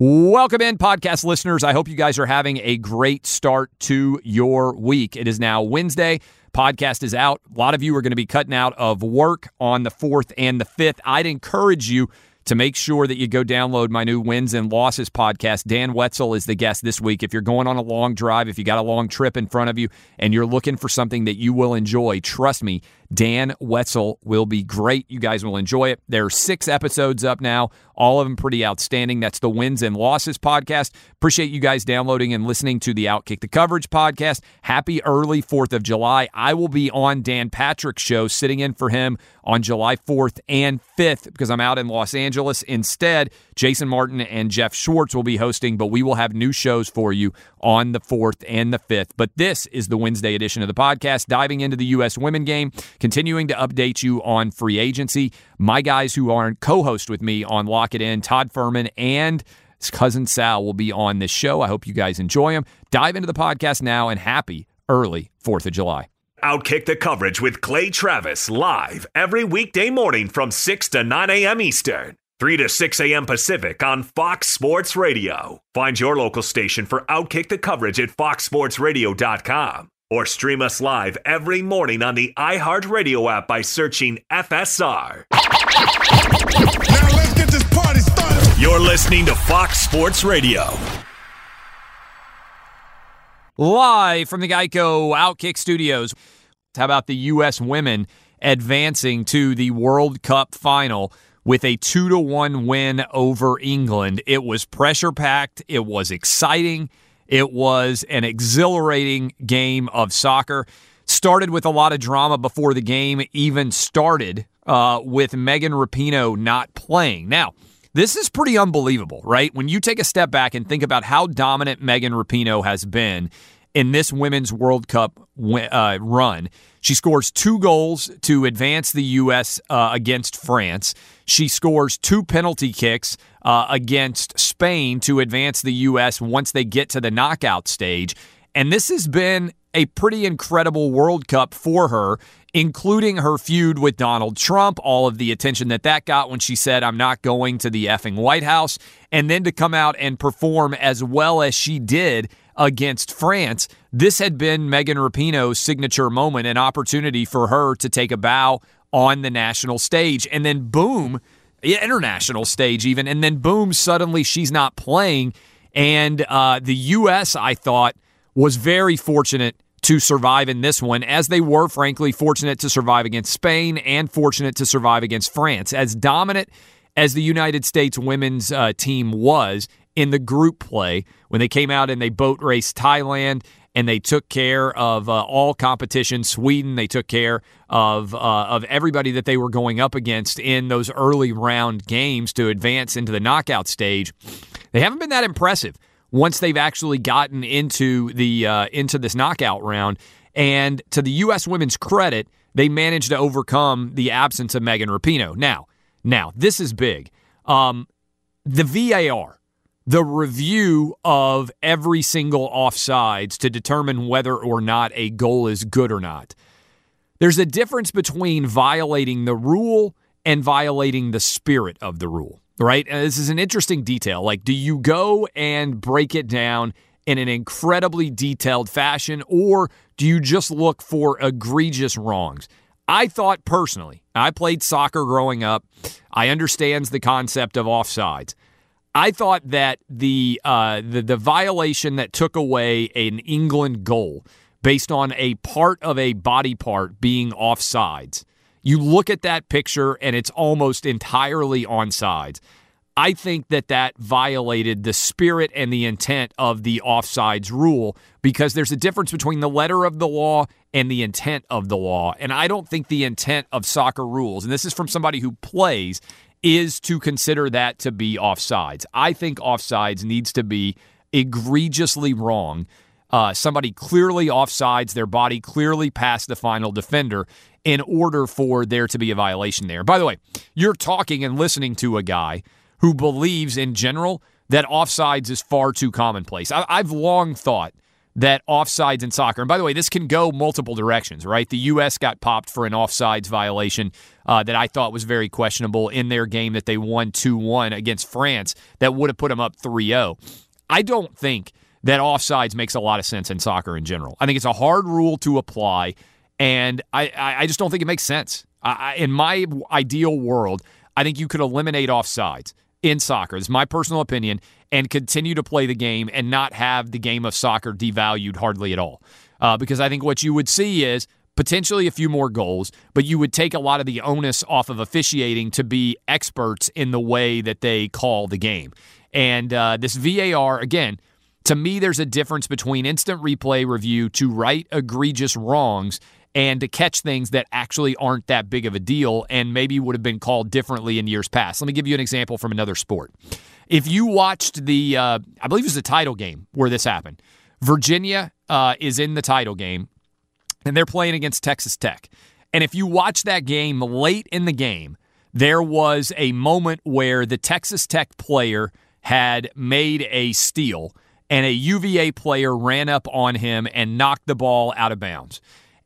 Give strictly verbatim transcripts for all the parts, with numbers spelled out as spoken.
Welcome in, podcast listeners. I hope you guys are having a great start to your week. It is now Wednesday. Podcast is out. A lot of you are going to be cutting out of work on the fourth and the fifth. I'd encourage you to make sure that you go download my new Wins and Losses podcast. Dan Wetzel is the guest this week. If you're going on a long drive, if you got a long trip in front of you, and you're looking for something that you will enjoy, trust me, Dan Wetzel will be great. You guys will enjoy it. There are six episodes up now, all of them pretty outstanding. That's the Wins and Losses podcast. Appreciate you guys downloading and listening to the Outkick the Coverage podcast. Happy early fourth of July. I will be on Dan Patrick's show, sitting in for him on July fourth and fifth because I'm out in Los Angeles. Instead, Jason Martin and Jeff Schwartz will be hosting, but we will have new shows for you on the fourth and the fifth. But this is the Wednesday edition of the podcast, diving into the U S women game, continuing to update you on free agency. My guys who are co-host with me on Lock It In, Todd Furman and Cousin Sal, will be on this show. I hope you guys enjoy them. Dive into the podcast now, and happy early fourth of July. Outkick the Coverage with Clay Travis, live every weekday morning from six to nine a.m. Eastern, three to six a.m. Pacific on Fox Sports Radio. Find your local station for Outkick the Coverage at fox sports radio dot com. Or stream us live every morning on the iHeartRadio app by searching F S R. Now let's get this party started. You're listening to Fox Sports Radio. Live from the Geico Outkick Studios. How about the U S women advancing to the World Cup final with a two to one win over England? It was pressure-packed. It was exciting. It was an exhilarating game of soccer. Started with a lot of drama before the game even started, uh, with Megan Rapinoe not playing. Now, this is pretty unbelievable, right? When you take a step back and think about how dominant Megan Rapinoe has been in this Women's World Cup uh, run. She scores two goals to advance the U S uh, against France. She scores two penalty kicks uh, against Spain to advance the U S once they get to the knockout stage. And this has been a pretty incredible World Cup for her, including her feud with Donald Trump, all of the attention that that got when she said, "I'm not going to the effing White House," and then to come out and perform as well as she did against France. This had been Megan Rapinoe's signature moment, an opportunity for her to take a bow on the national stage. And then boom, international stage even, and then boom, suddenly she's not playing. And uh, the U S, I thought, was very fortunate to survive in this one, as they were, frankly, fortunate to survive against Spain and fortunate to survive against France. As dominant as the United States women's uh, team was in the group play, when they came out and they boat raced Thailand and they took care of uh, all competition. Sweden, they took care of uh, of everybody that they were going up against in those early round games to advance into the knockout stage. They haven't been that impressive once they've actually gotten into the uh, into this knockout round. And to the U S women's credit, they managed to overcome the absence of Megan Rapinoe. Now, now this is big. Um, the V A R, the review of every single offsides to determine whether or not a goal is good or not. There's a difference between violating the rule and violating the spirit of the rule, right? And this is an interesting detail. Like, do you go and break it down in an incredibly detailed fashion, or do you just look for egregious wrongs? I thought personally, I played soccer growing up. I understand the concept of offsides. I thought that the, uh, the the violation that took away an England goal based on a part of a body part being offsides, you look at that picture and it's almost entirely onsides. I think that that violated the spirit and the intent of the offsides rule, because there's a difference between the letter of the law and the intent of the law. And I don't think the intent of soccer rules, and this is from somebody who plays, is to consider that to be offsides. I think offsides needs to be egregiously wrong. Uh, somebody clearly offsides, their body clearly past the final defender, in order for there to be a violation there. By the way, you're talking and listening to a guy who believes in general that offsides is far too commonplace. I, I've long thought that offsides in soccer, and by the way, this can go multiple directions, right? The U S got popped for an offsides violation uh, that I thought was very questionable in their game that they won two one against France that would have put them up three oh. I don't think that offsides makes a lot of sense in soccer in general. I think it's a hard rule to apply, and I, I just don't think it makes sense. I, I, in my ideal world, I think you could eliminate offsides in soccer. This is my personal opinion, and continue to play the game and not have the game of soccer devalued hardly at all. Uh, because I think what you would see is potentially a few more goals, but you would take a lot of the onus off of officiating to be experts in the way that they call the game. And uh, this V A R, again, to me, there's a difference between instant replay review to right egregious wrongs and to catch things that actually aren't that big of a deal and maybe would have been called differently in years past. Let me give you an example from another sport. If you watched the, uh, I believe it was the title game where this happened. Virginia uh, is in the title game, and they're playing against Texas Tech. And if you watch that game late in the game, there was a moment where the Texas Tech player had made a steal, and a U V A player ran up on him and knocked the ball out of bounds.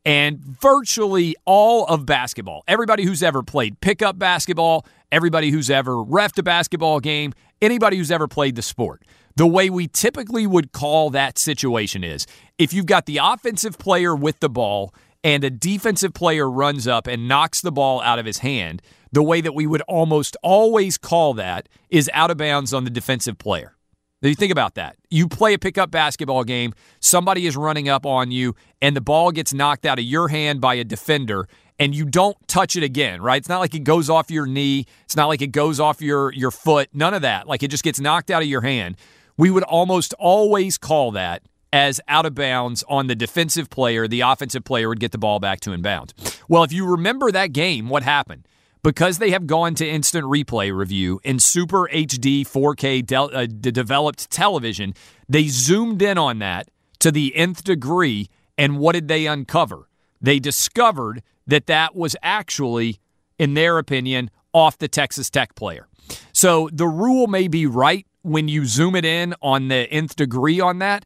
And virtually all of basketball, everybody who's ever played pickup basketball, everybody who's ever reffed a basketball game, anybody who's ever played the sport, the way we typically would call that situation is if you've got the offensive player with the ball and a defensive player runs up and knocks the ball out of his hand, the way that we would almost always call that is out of bounds on the defensive player. You think about that. You play a pickup basketball game, somebody is running up on you, and the ball gets knocked out of your hand by a defender, and you don't touch it again, right? It's not like it goes off your knee. It's not like it goes off your, your foot. None of that. Like, it just gets knocked out of your hand. We would almost always call that as out of bounds on the defensive player. The offensive player would get the ball back to in bounds. Well, if you remember that game, what happened? Because they have gone to instant replay review in Super H D four K de- uh, de- developed television, they zoomed in on that to the nth degree, and what did they uncover? They discovered that that was actually, in their opinion, off the Texas Tech player. So the rule may be right when you zoom it in on the nth degree on that,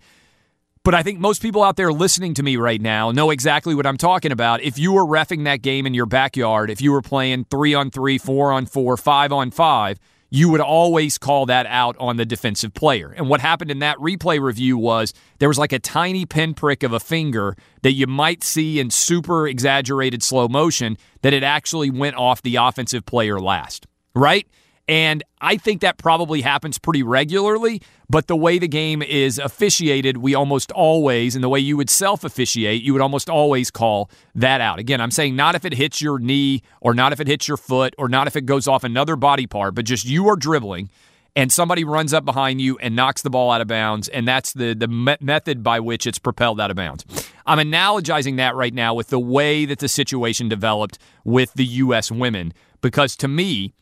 but I think most people out there listening to me right now know exactly what I'm talking about. If you were reffing that game in your backyard, if you were playing three on three, four on four, five on five, you would always call that out on the defensive player. And what happened in that replay review was there was like a tiny pinprick of a finger that you might see in super exaggerated slow motion that it actually went off the offensive player last, right? And I think that probably happens pretty regularly, but the way the game is officiated, we almost always, and the way you would self-officiate, you would almost always call that out. Again, I'm saying not if it hits your knee, or not if it hits your foot, or not if it goes off another body part, but just you are dribbling, and somebody runs up behind you and knocks the ball out of bounds, and that's the, the me- method by which it's propelled out of bounds. I'm analogizing that right now with the way that the situation developed with the U S women, because to me,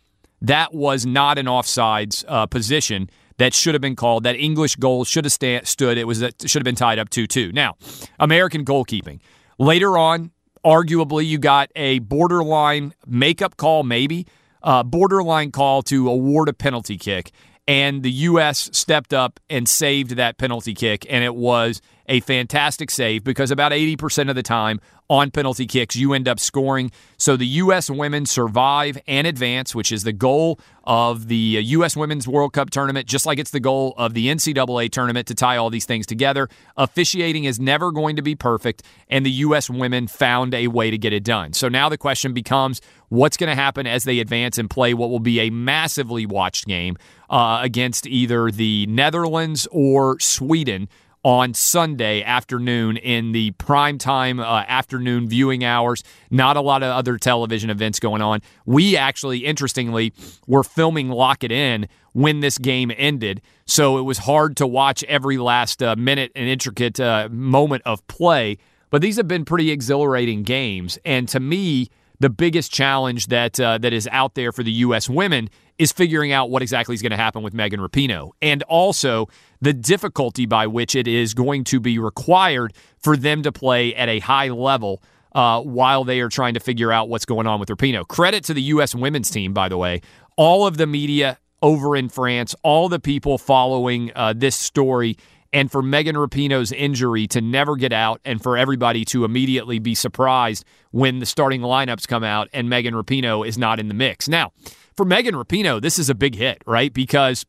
that was not an offsides uh, position that should have been called. That English goal should have sta- stood. It was that should have been tied up two two. Now, American goalkeeping. Later on, arguably, you got a borderline makeup call, maybe, uh, borderline call to award a penalty kick, and the U S stepped up and saved that penalty kick, and it was a fantastic save because about eighty percent of the time on penalty kicks, you end up scoring. So the U S women survive and advance, which is the goal of the U S Women's World Cup tournament, just like it's the goal of the N C double A tournament to tie all these things together. Officiating is never going to be perfect, and the U S women found a way to get it done. So now the question becomes, what's going to happen as they advance and play what will be a massively watched game uh, against either the Netherlands or Sweden on Sunday afternoon in the primetime uh, afternoon viewing hours. Not a lot of other television events going on. We actually, interestingly, were filming Lock It In when this game ended, so it was hard to watch every last uh, minute and intricate uh, moment of play. But these have been pretty exhilarating games, and to me, the biggest challenge that uh, that is out there for the U S women is figuring out what exactly is going to happen with Megan Rapinoe, and also the difficulty by which it is going to be required for them to play at a high level uh, while they are trying to figure out what's going on with Rapinoe. Credit to the U S women's team, by the way. All of the media over in France, all the people following uh, this story, and for Megan Rapinoe's injury to never get out and for everybody to immediately be surprised when the starting lineups come out and Megan Rapinoe is not in the mix. Now, for Megan Rapinoe, this is a big hit, right? Because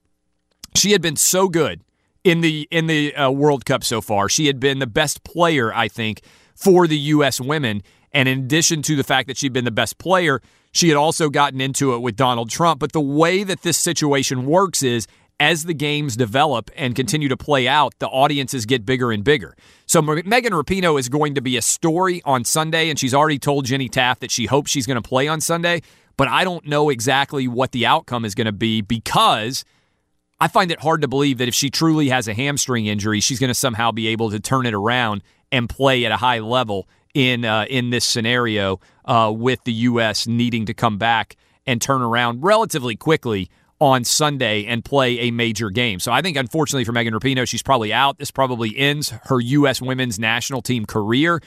she had been so good in the in the uh, World Cup so far. She had been the best player, I think, for the U S women. And in addition to the fact that she'd been the best player, she had also gotten into it with Donald Trump. But the way that this situation works is, as the games develop and continue to play out, the audiences get bigger and bigger. So Megan Rapinoe is going to be a story on Sunday, and she's already told Jenny Taft that she hopes she's going to play on Sunday. But I don't know exactly what the outcome is going to be, because I find it hard to believe that if she truly has a hamstring injury, she's going to somehow be able to turn it around and play at a high level in uh, in this scenario uh, with the U S needing to come back and turn around relatively quickly on Sunday and play a major game. So I think, unfortunately for Megan Rapinoe, she's probably out. This probably ends her U S women's national team career,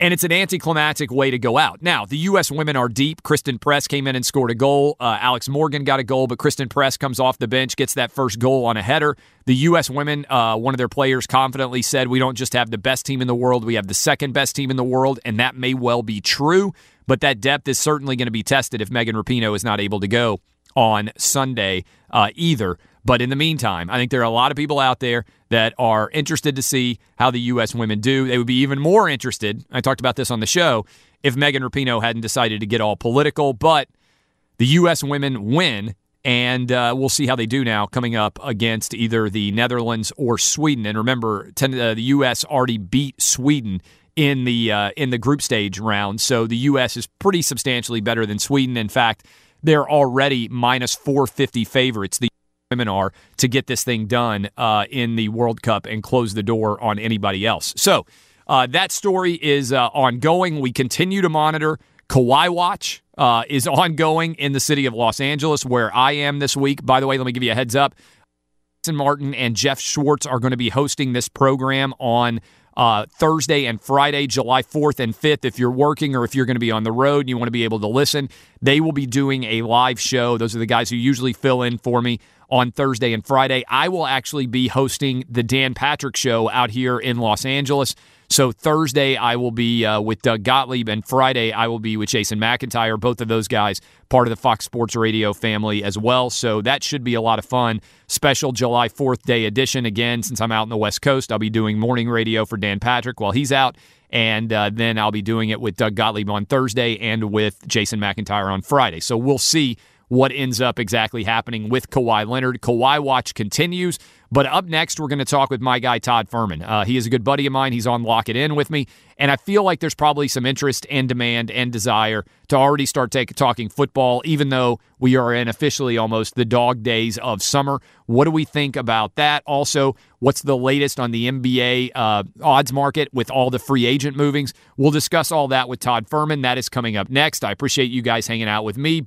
and it's an anticlimactic way to go out. Now, the U S women are deep. Kristen Press came in and scored a goal. Uh, Alex Morgan got a goal, but Kristen Press comes off the bench, gets that first goal on a header. The U S women, uh, one of their players confidently said, we don't just have the best team in the world, we have the second best team in the world, and that may well be true, but that depth is certainly going to be tested if Megan Rapinoe is not able to go on Sunday uh, either. But in the meantime, I think there are a lot of people out there that are interested to see how the U S women do. They would be even more interested, I talked about this on the show, if Megan Rapinoe hadn't decided to get all political. But the U S women win, and uh, we'll see how they do now coming up against either the Netherlands or Sweden. And remember, ten, uh, the U S already beat Sweden in the uh, in the group stage round, so the U S is pretty substantially better than Sweden. In fact, they're already minus four fifty favorites, the women are, to get this thing done uh, in the World Cup and close the door on anybody else. So uh, that story is uh, ongoing. We continue to monitor. Kawhi Watch uh, is ongoing in the city of Los Angeles, where I am this week. By the way, let me give you a heads up. Jason Martin and Jeff Schwartz are going to be hosting this program on Uh, Thursday and Friday, July fourth and fifth. If you're working or if you're going to be on the road and you want to be able to listen, they will be doing a live show. Those are the guys who usually fill in for me on Thursday and Friday. I will actually be hosting the Dan Patrick show out here in Los Angeles. So Thursday I will be uh, with Doug Gottlieb, and Friday I will be with Jason McIntyre. Both of those guys part of the Fox Sports Radio family as well. So that should be a lot of fun. Special July fourth day edition. Again, since I'm out in the West Coast, I'll be doing morning radio for Dan Patrick while he's out. And uh, then I'll be doing it with Doug Gottlieb on Thursday and with Jason McIntyre on Friday. So we'll see what ends up exactly happening with Kawhi Leonard. Kawhi Watch continues. But up next, we're going to talk with my guy, Todd Furman. Uh, he is a good buddy of mine. He's on Lock It In with me. And I feel like there's probably some interest and demand and desire to already start take, talking football, even though we are in officially almost the dog days of summer. What do we think about that? Also, what's the latest on the N B A uh, odds market with all the free agent movings? We'll discuss all that with Todd Furman. That is coming up next. I appreciate you guys hanging out with me.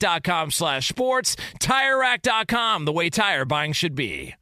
dot com. Tire Rack dot com slash sports. Tire Rack dot com, the way tire buying should be.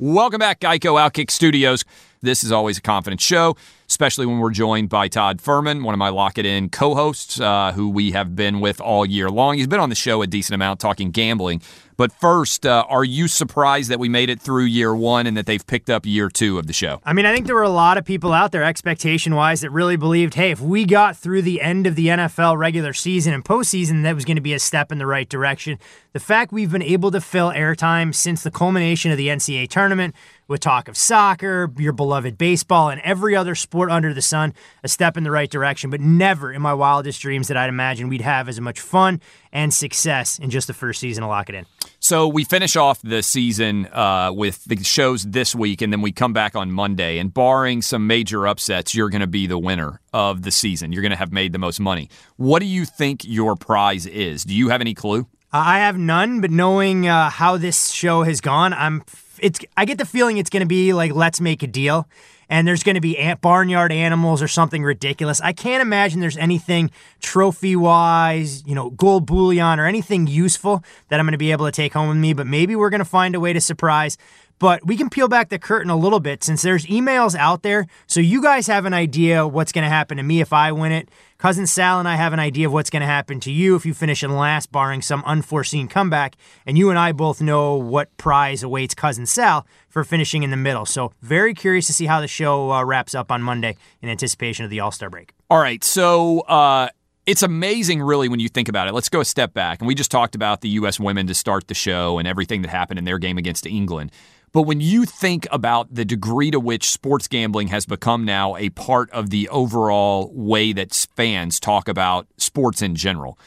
Welcome back, Geico Outkick Studios. This is always a confidence show, especially when we're joined by Todd Furman, one of my Lock It In co-hosts, uh, who we have been with all year long. He's been on the show a decent amount talking gambling. But first, uh, are you surprised that we made it through year one and that they've picked up year two of the show? I mean, I think there were a lot of people out there expectation-wise that really believed, hey, if we got through the end of the N F L regular season and postseason, that was going to be a step in the right direction. The fact we've been able to fill airtime since the culmination of the N C double A tournament with talk of soccer, your beloved baseball, and every other sport under the sun, a step in the right direction. But never in my wildest dreams did I'd imagine we'd have as much fun and success in just the first season of Lock It In. So we finish off the season uh, with the shows this week, and then we come back on Monday. And barring some major upsets, you're going to be the winner of the season. You're going to have made the most money. What do you think your prize is? Do you have any clue? I have none, but knowing uh, how this show has gone, I'm... It's. I get the feeling it's going to be like, let's make a deal, and there's going to be ant, barnyard animals or something ridiculous. I can't imagine there's anything trophy-wise, you know, gold bullion or anything useful that I'm going to be able to take home with me, but maybe we're going to find a way to surprise. But we can peel back the curtain a little bit since there's emails out there, so you guys have an idea what's going to happen to me if I win it. Cousin Sal and I have an idea of what's going to happen to you if you finish in last, barring some unforeseen comeback. And you and I both know what prize awaits Cousin Sal for finishing in the middle. So very curious to see how the show uh, wraps up on Monday in anticipation of the All-Star break. All right, so... Uh... It's amazing, really, when you think about it. Let's go a step back. And we just talked about the U S women to start the show and everything that happened in their game against England. But when you think about the degree to which sports gambling has become now a part of the overall way that fans talk about sports in general,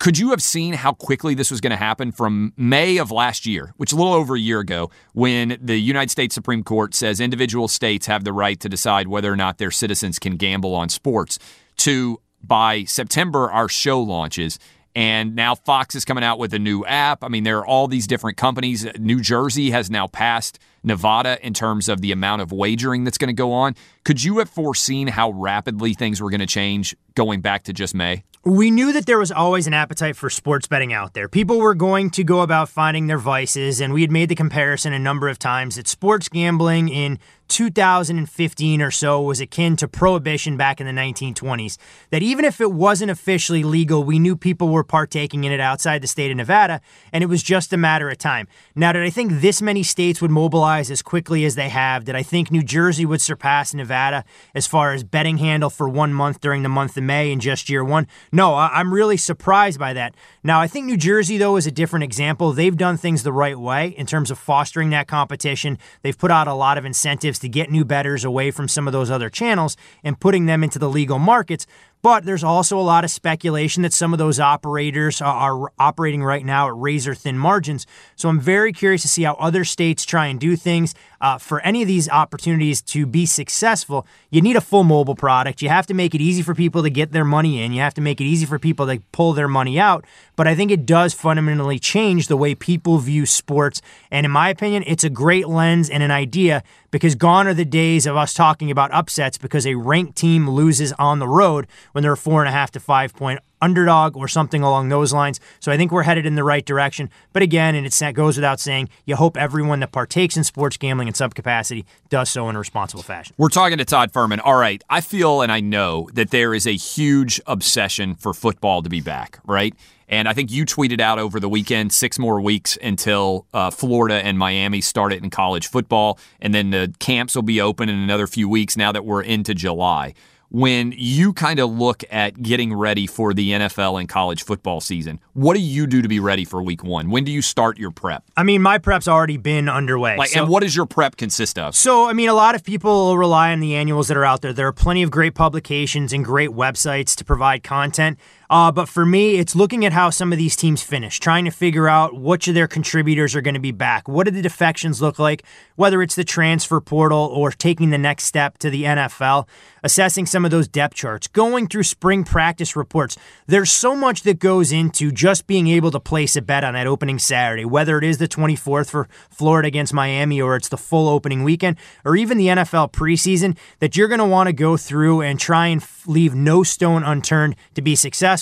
could you have seen how quickly this was going to happen from May of last year, which a little over a year ago, when the United States Supreme Court says individual states have the right to decide whether or not their citizens can gamble on sports, to... By September, our show launches, and now Fox is coming out with a new app. I mean, there are all these different companies. New Jersey has now passed Nevada in terms of the amount of wagering that's going to go on. Could you have foreseen how rapidly things were going to change going back to just May? We knew that there was always an appetite for sports betting out there. People were going to go about finding their vices, and we had made the comparison a number of times that sports gambling in two thousand fifteen or so was akin to prohibition back in the nineteen twenties. That even if it wasn't officially legal, we knew people were partaking in it outside the state of Nevada, and it was just a matter of time. Now, did I think this many states would mobilize as quickly as they have? Did I think New Jersey would surpass Nevada as far as betting handle for one month during the month of May in just year one? No, I'm really surprised by that. Now, I think New Jersey, though, is a different example. They've done things the right way in terms of fostering that competition. They've put out a lot of incentives to get new bettors away from some of those other channels and putting them into the legal markets. But there's also a lot of speculation that some of those operators are operating right now at razor-thin margins. So I'm very curious to see how other states try and do things. Uh, for any of these opportunities to be successful, you need a full mobile product. You have to make it easy for people to get their money in. You have to make it easy for people to pull their money out. But I think it does fundamentally change the way people view sports. And in my opinion, it's a great lens and an idea, because gone are the days of us talking about upsets because a ranked team loses on the road when they're a four and a half to five point underdog or something along those lines. So I think we're headed in the right direction. But again, and it goes without saying, you hope everyone that partakes in sports gambling in some capacity does so in a responsible fashion. We're talking to Todd Furman. All right, I feel and I know that there is a huge obsession for football to be back, right? And I think you tweeted out over the weekend six more weeks until uh, Florida and Miami start it in college football, and then the camps will be open in another few weeks now that we're into July. When you kind of look at getting ready for the N F L and college football season, what do you do to be ready for week one? When do you start your prep? I mean, my prep's already been underway. Like, so, and what does your prep consist of? So, I mean, a lot of people rely on the annuals that are out there. There are plenty of great publications and great websites to provide content. Uh, but for me, it's looking at how some of these teams finish, trying to figure out which of their contributors are going to be back. What do the defections look like, whether it's the transfer portal or taking the next step to the N F L, assessing some of those depth charts, going through spring practice reports. There's so much that goes into just being able to place a bet on that opening Saturday, whether it is the twenty-fourth for Florida against Miami or it's the full opening weekend or even the N F L preseason, that you're going to want to go through and try and leave no stone unturned to be successful.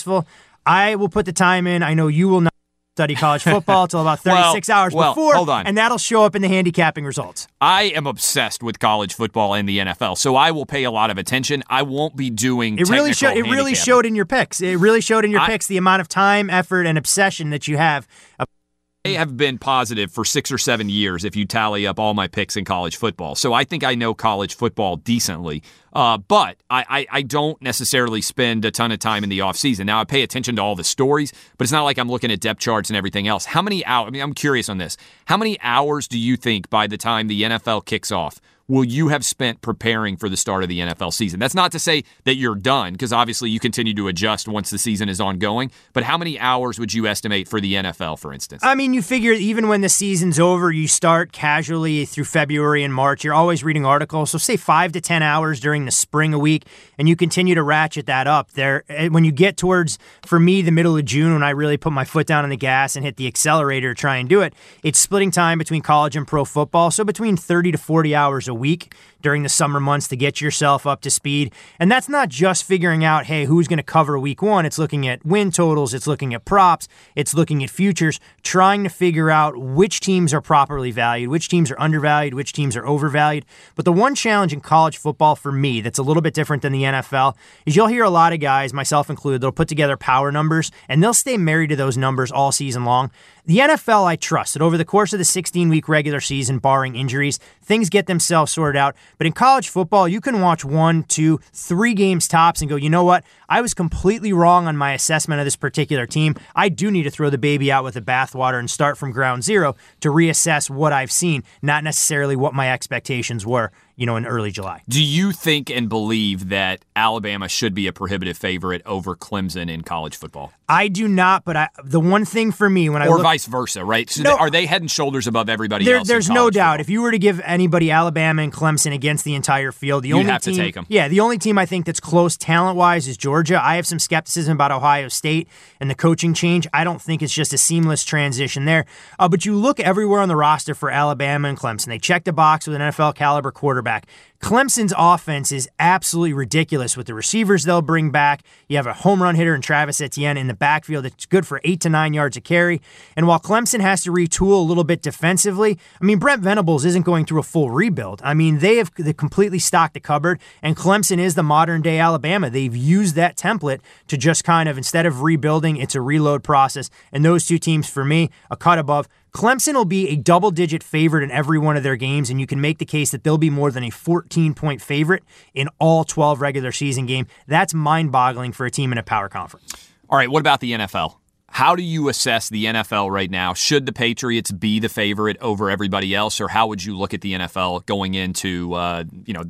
I will put the time in. I know you will not. study college football until about thirty-six well, hours well, before, hold on. And that'll show up in the handicapping results. I am obsessed with college football and the N F L, so I will pay a lot of attention. I won't be doing it. Really showed. It really showed in your picks. It really showed in your I, picks the amount of time, effort, and obsession that you have. They have been positive for six or seven years if you tally up all my picks in college football. So I think I know college football decently, uh, but I, I, I don't necessarily spend a ton of time in the offseason. Now, I pay attention to all the stories, but it's not like I'm looking at depth charts and everything else. How many hours? I mean, I'm curious on this. How many hours do you think by the time the N F L kicks off will you have spent preparing for the start of the N F L season? That's not to say that you're done, because obviously you continue to adjust once the season is ongoing, but how many hours would you estimate for the N F L, for instance? I mean, you figure even when the season's over, you start casually through February and March. You're always reading articles, so say five to ten hours during the spring a week, and you continue to ratchet that up. There, when you get towards, for me, the middle of June, when I really put my foot down on the gas and hit the accelerator to try and do it, it's splitting time between college and pro football, so between thirty to forty hours a week during the summer months to get yourself up to speed. And that's not just figuring out, hey, who's going to cover week one. It's looking at win totals. It's looking at props. It's looking at futures, trying to figure out which teams are properly valued, which teams are undervalued, which teams are overvalued. But the one challenge in college football for me that's a little bit different than the N F L is you'll hear a lot of guys, myself included, they'll put together power numbers and they'll stay married to those numbers all season long. The N F L, I trust that over the course of the sixteen-week regular season, barring injuries, things get themselves sorted out. But in college football, you can watch one, two, three games tops and go, you know what? I was completely wrong on my assessment of this particular team. I do need to throw the baby out with the bathwater and start from ground zero to reassess what I've seen, not necessarily what my expectations were, you know, in early July. Do you think and believe that Alabama should be a prohibitive favorite over Clemson in college football? I do not, but I, the one thing for me when I Or look, vice versa, right? So no, are they head and shoulders above everybody there, else There's no doubt. Football? If you were to give anybody Alabama and Clemson against the entire field, the You'd only have team, to take them. Yeah, the only team I think that's close talent-wise is Georgia. I have some skepticism about Ohio State and the coaching change. I don't think it's just a seamless transition there. Uh, but you look everywhere on the roster for Alabama and Clemson. They check the box with an N F L-caliber quarterback. Back. Clemson's offense is absolutely ridiculous with the receivers they'll bring back. You have a home run hitter in Travis Etienne in the backfield that's good for eight to nine yards a carry. And while Clemson has to retool a little bit defensively, I mean, Brent Venables isn't going through a full rebuild. I mean, they have completely stocked the cupboard, and Clemson is the modern-day Alabama. They've used that template to just kind of, instead of rebuilding, it's a reload process. And those two teams, for me, a cut above. Clemson will be a double-digit favorite in every one of their games, and you can make the case that they'll be more than a fourteen-point favorite in all twelve regular season games. That's mind-boggling for a team in a power conference. All right, what about the N F L? How do you assess the N F L right now? Should the Patriots be the favorite over everybody else, or how would you look at the N F L going into, uh, you know,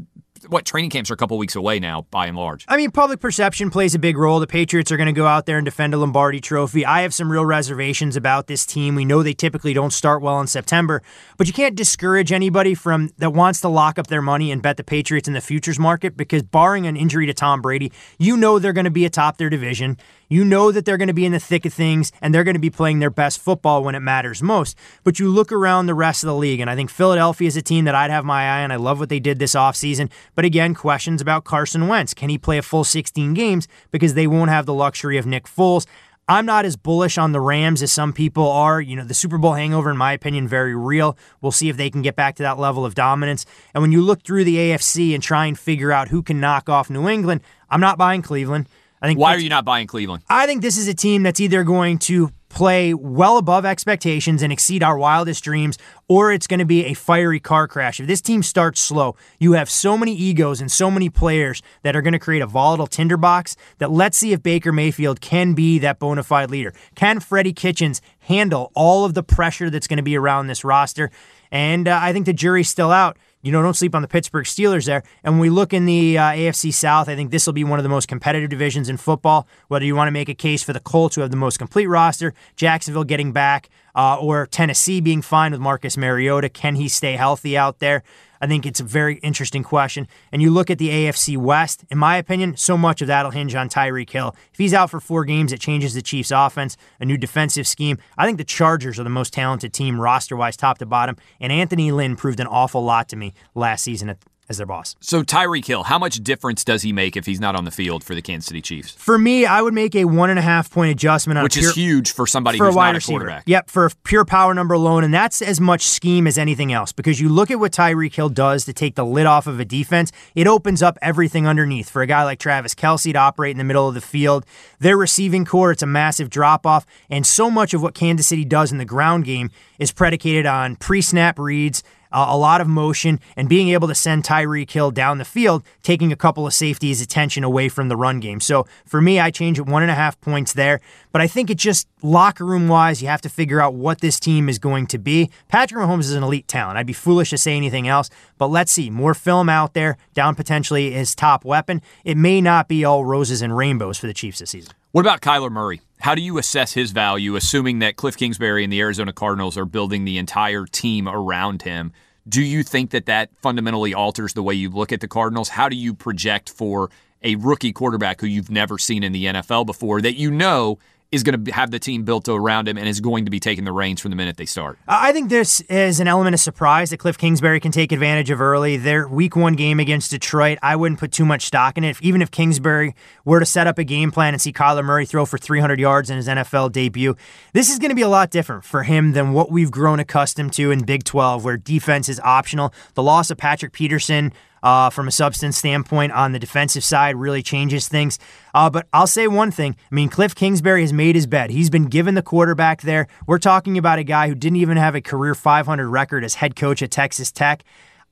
what, training camps are a couple weeks away now, by and large? I mean, public perception plays a big role. The Patriots are going to go out there and defend a Lombardi trophy. I have some real reservations about this team. We know they typically don't start well in September, but you can't discourage anybody from that wants to lock up their money and bet the Patriots in the futures market, because barring an injury to Tom Brady, you know they're going to be atop their division. You know that they're going to be in the thick of things, and they're going to be playing their best football when it matters most. But you look around the rest of the league, and I think Philadelphia is a team that I'd have my eye on. I love what they did this offseason. But again, questions about Carson Wentz. Can he play a full sixteen games? Because they won't have the luxury of Nick Foles. I'm not as bullish on the Rams as some people are. You know, the Super Bowl hangover, in my opinion, very real. We'll see if they can get back to that level of dominance. And when you look through the A F C and try and figure out who can knock off New England, I'm not buying Cleveland. I think Why are you not buying Cleveland? I think this is a team that's either going to play well above expectations and exceed our wildest dreams, or it's going to be a fiery car crash. If this team starts slow, you have so many egos and so many players that are going to create a volatile tinderbox that let's see if Baker Mayfield can be that bona fide leader. Can Freddie Kitchens handle all of the pressure that's going to be around this roster? And uh, I think the jury's still out. You know, don't sleep on the Pittsburgh Steelers there. And when we look in the uh, A F C South, I think this will be one of the most competitive divisions in football, whether you want to make a case for the Colts, who have the most complete roster, Jacksonville getting back, uh, or Tennessee being fine with Marcus Mariota. Can he stay healthy out there? I think it's a very interesting question. And you look at the A F C West, in my opinion, so much of that will hinge on Tyreek Hill. If he's out for four games, it changes the Chiefs' offense, a new defensive scheme. I think the Chargers are the most talented team roster-wise, top to bottom, and Anthony Lynn proved an awful lot to me last season at as their boss. So Tyreek Hill, how much difference does he make if he's not on the field for the Kansas City Chiefs? For me, I would make a one and a half point adjustment on which a pure, is huge for somebody for who's a wide not receiver. a quarterback. Yep, for a pure power number alone, and that's as much scheme as anything else, because you look at what Tyreek Hill does to take the lid off of a defense, it opens up everything underneath for a guy like Travis Kelce to operate in the middle of the field. Their receiving core, it's a massive drop-off, and so much of what Kansas City does in the ground game is predicated on pre-snap reads, Uh, a lot of motion, and being able to send Tyreek Hill down the field, taking a couple of safeties' attention away from the run game. So for me, I change it one and a half points there. But I think it just, locker room-wise, you have to figure out what this team is going to be. Patrick Mahomes is an elite talent. I'd be foolish to say anything else. But let's see. More film out there, down potentially his top weapon. It may not be all roses and rainbows for the Chiefs this season. What about Kyler Murray? How do you assess his value, assuming that Cliff Kingsbury and the Arizona Cardinals are building the entire team around him? Do you think that that fundamentally alters the way you look at the Cardinals? How do you project for a rookie quarterback who you've never seen in the N F L before that you know is going to have the team built around him and is going to be taking the reins from the minute they start? I think this is an element of surprise that Cliff Kingsbury can take advantage of early. Their week one game against Detroit, I wouldn't put too much stock in it. Even if Kingsbury were to set up a game plan and see Kyler Murray throw for three hundred yards in his N F L debut, this is going to be a lot different for him than what we've grown accustomed to in Big twelve, where defense is optional. The loss of Patrick Peterson, Uh, from a substance standpoint on the defensive side, really changes things. Uh, but I'll say one thing. I mean, Cliff Kingsbury has made his bed. He's been given the quarterback there. We're talking about a guy who didn't even have a career five hundred record as head coach at Texas Tech.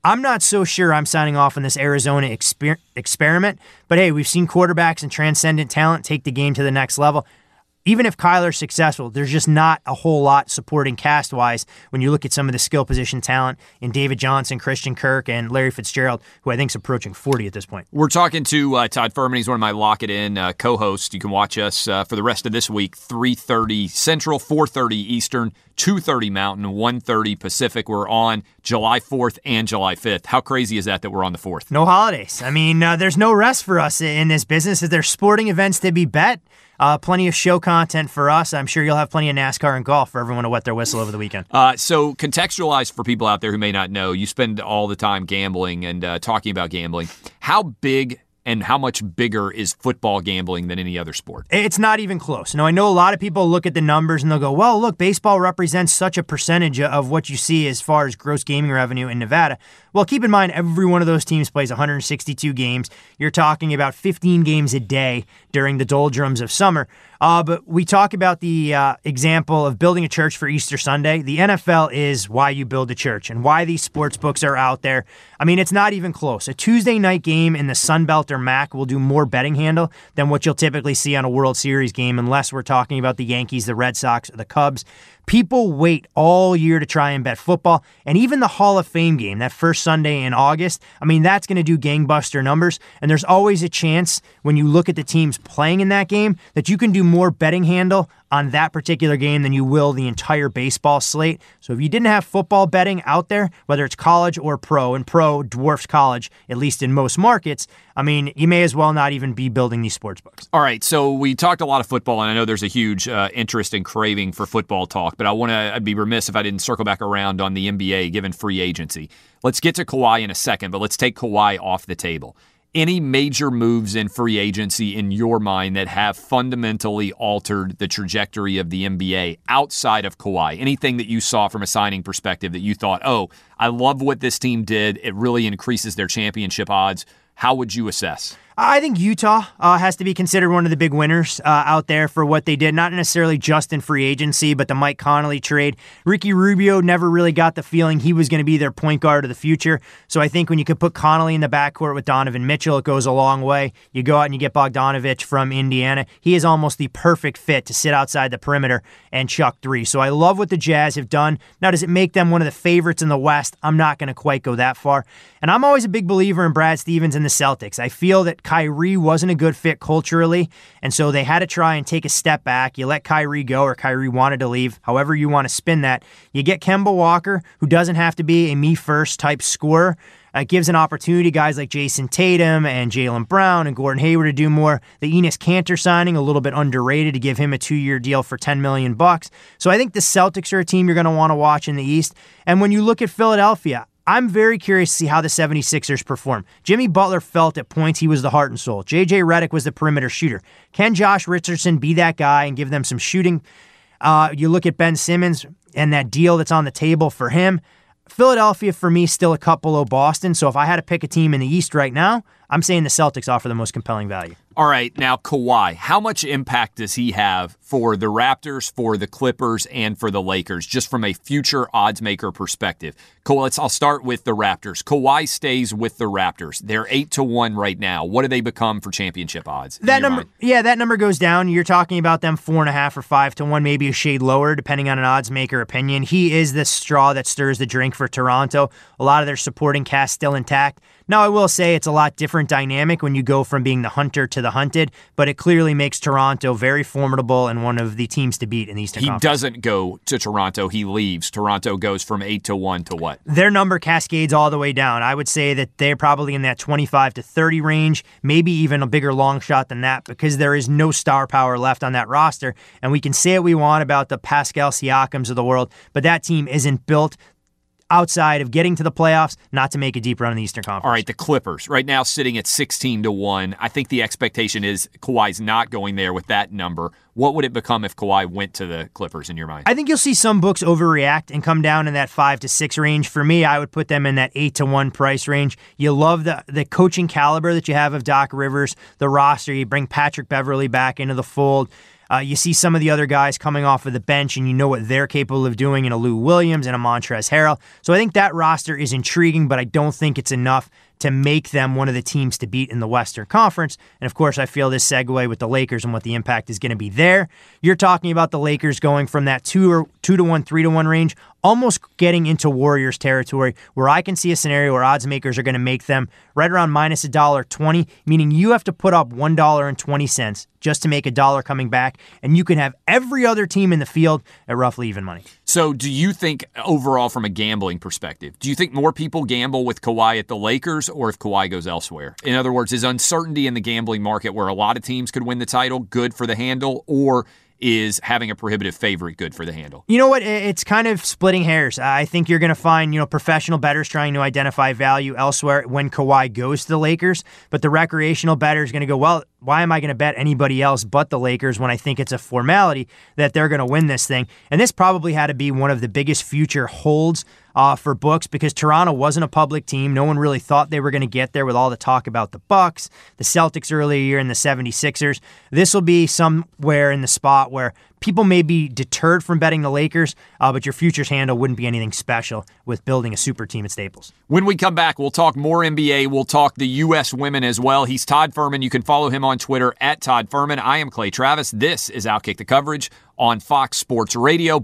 I'm not so sure I'm signing off on this Arizona exper- experiment, but hey, we've seen quarterbacks and transcendent talent take the game to the next level. Even if Kyler's successful, there's just not a whole lot supporting cast-wise when you look at some of the skill position talent in David Johnson, Christian Kirk, and Larry Fitzgerald, who I think is approaching forty at this point. We're talking to uh, Todd Furman. He's one of my Lock It In uh, co-hosts. You can watch us uh, for the rest of this week, three thirty Central, four thirty Eastern, two thirty Mountain, one thirty Pacific. We're on July fourth and July fifth. How crazy is that that we're on the fourth? No holidays. I mean, uh, there's no rest for us in this business. If there's sporting events to be bet, Uh, plenty of show content for us. I'm sure you'll have plenty of NASCAR and golf for everyone to wet their whistle over the weekend. Uh, so contextualize for people out there who may not know, you spend all the time gambling and uh, talking about gambling. How big and how much bigger is football gambling than any other sport? It's not even close. Now, I know a lot of people look at the numbers and they'll go, well, look, baseball represents such a percentage of what you see as far as gross gaming revenue in Nevada. Well, keep in mind, every one of those teams plays one hundred sixty-two games. You're talking about fifteen games a day during the doldrums of summer. Uh, but we talk about the uh, example of building a church for Easter Sunday. The N F L is why you build a church and why these sports books are out there. I mean, it's not even close. A Tuesday night game in the Sun Belt or M A C will do more betting handle than what you'll typically see on a World Series game, unless we're talking about the Yankees, the Red Sox, or the Cubs. People wait all year to try and bet football, and even the Hall of Fame game, that first Sunday in August, I mean, that's going to do gangbuster numbers, and there's always a chance when you look at the teams playing in that game that you can do more betting handle on that particular game than you will the entire baseball slate. So if you didn't have football betting out there, whether it's college or pro, and pro dwarfs college, at least in most markets, I mean, you may as well not even be building these sports books. All right, so we talked a lot of football, and I know there's a huge uh, interest and craving for football talk. But I want to I'd be remiss if I didn't circle back around on the N B A given free agency. Let's get to Kawhi in a second, but let's take Kawhi off the table. Any major moves in free agency in your mind that have fundamentally altered the trajectory of the N B A outside of Kawhi? Anything that you saw from a signing perspective that you thought, oh, I love what this team did. It really increases their championship odds. How would you assess? I think Utah uh, has to be considered one of the big winners uh, out there for what they did, not necessarily just in free agency, but the Mike Conley trade. Ricky Rubio never really got the feeling he was going to be their point guard of the future, so I think when you could put Conley in the backcourt with Donovan Mitchell, it goes a long way. You go out and you get Bogdanovich from Indiana. He is almost the perfect fit to sit outside the perimeter and chuck three, so I love what the Jazz have done. Now, does it make them one of the favorites in the West? I'm not going to quite go that far, and I'm always a big believer in Brad Stevens and the Celtics. I feel that Kyrie wasn't a good fit culturally, and so they had to try and take a step back. You let Kyrie go, or Kyrie wanted to leave, however you want to spin that. You get Kemba Walker, who doesn't have to be a me-first type scorer. It gives an opportunity to guys like Jason Tatum and Jaylen Brown and Gordon Hayward to do more. The Enes Kanter signing, a little bit underrated, to give him a two-year deal for ten million bucks. So I think the Celtics are a team you're going to want to watch in the East. And when you look at Philadelphia, I'm very curious to see how the 76ers perform. Jimmy Butler felt at points he was the heart and soul. J J. Redick was the perimeter shooter. Can Josh Richardson be that guy and give them some shooting? Uh, you look at Ben Simmons and that deal that's on the table for him. Philadelphia, for me, still a cut below Boston. So if I had to pick a team in the East right now, I'm saying the Celtics offer the most compelling value. All right, now Kawhi, how much impact does he have for the Raptors, for the Clippers, and for the Lakers, just from a future oddsmaker perspective? Cool, let's, I'll start with the Raptors. Kawhi stays with the Raptors. They're eight to one right now. What do they become for championship odds? That number, yeah, that number goes down. You're talking about them four point five or five to one, maybe a shade lower, depending on an oddsmaker opinion. He is the straw that stirs the drink for Toronto. A lot of their supporting cast still intact. Now, I will say it's a lot different dynamic when you go from being the hunter to the hunted, but it clearly makes Toronto very formidable and one of the teams to beat in the Eastern Conference. He doesn't go to Toronto. He leaves. Toronto goes from eight to one to what? Their number cascades all the way down. I would say that they're probably in that twenty-five to thirty range, maybe even a bigger long shot than that, because there is no star power left on that roster. And we can say what we want about the Pascal Siakams of the world, but that team isn't built outside of getting to the playoffs, not to make a deep run in the Eastern Conference. All right, the Clippers, right now sitting at sixteen to one. I think the expectation is Kawhi's not going there with that number. What would it become if Kawhi went to the Clippers in your mind? I think you'll see some books overreact and come down in that five to six range. For me, I would put them in that eight to one price range. You love the, the coaching caliber that you have of Doc Rivers, the roster. You bring Patrick Beverley back into the fold. Uh, you see some of the other guys coming off of the bench, and you know what they're capable of doing in a Lou Williams and a Montrezl Harrell. So I think that roster is intriguing, but I don't think it's enough to make them one of the teams to beat in the Western Conference. And, of course, I feel this segue with the Lakers and what the impact is going to be there. You're talking about the Lakers going from that two or two to one, three to one range, almost getting into Warriors territory, where I can see a scenario where odds makers are going to make them right around minus one dollar twenty, meaning you have to put up one dollar twenty just to make a dollar coming back, and you can have every other team in the field at roughly even money. So do you think overall from a gambling perspective, do you think more people gamble with Kawhi at the Lakers or if Kawhi goes elsewhere? In other words, is uncertainty in the gambling market where a lot of teams could win the title good for the handle, or is having a prohibitive favorite good for the handle? You know what? It's kind of splitting hairs. I think you're going to find, you know, professional bettors trying to identify value elsewhere when Kawhi goes to the Lakers, but the recreational bettor is going to go, well, why am I going to bet anybody else but the Lakers when I think it's a formality that they're going to win this thing? And this probably had to be one of the biggest future holds uh, for books, because Toronto wasn't a public team. No one really thought they were going to get there with all the talk about the Bucks, the Celtics earlier year, and the 76ers. This will be somewhere in the spot where people may be deterred from betting the Lakers, uh, but your futures handle wouldn't be anything special with building a super team at Staples. When we come back, we'll talk more N B A. We'll talk the U S women as well. He's Todd Furman. You can follow him on Twitter at Todd Furman. I am Clay Travis. This is Outkick the Coverage on Fox Sports Radio.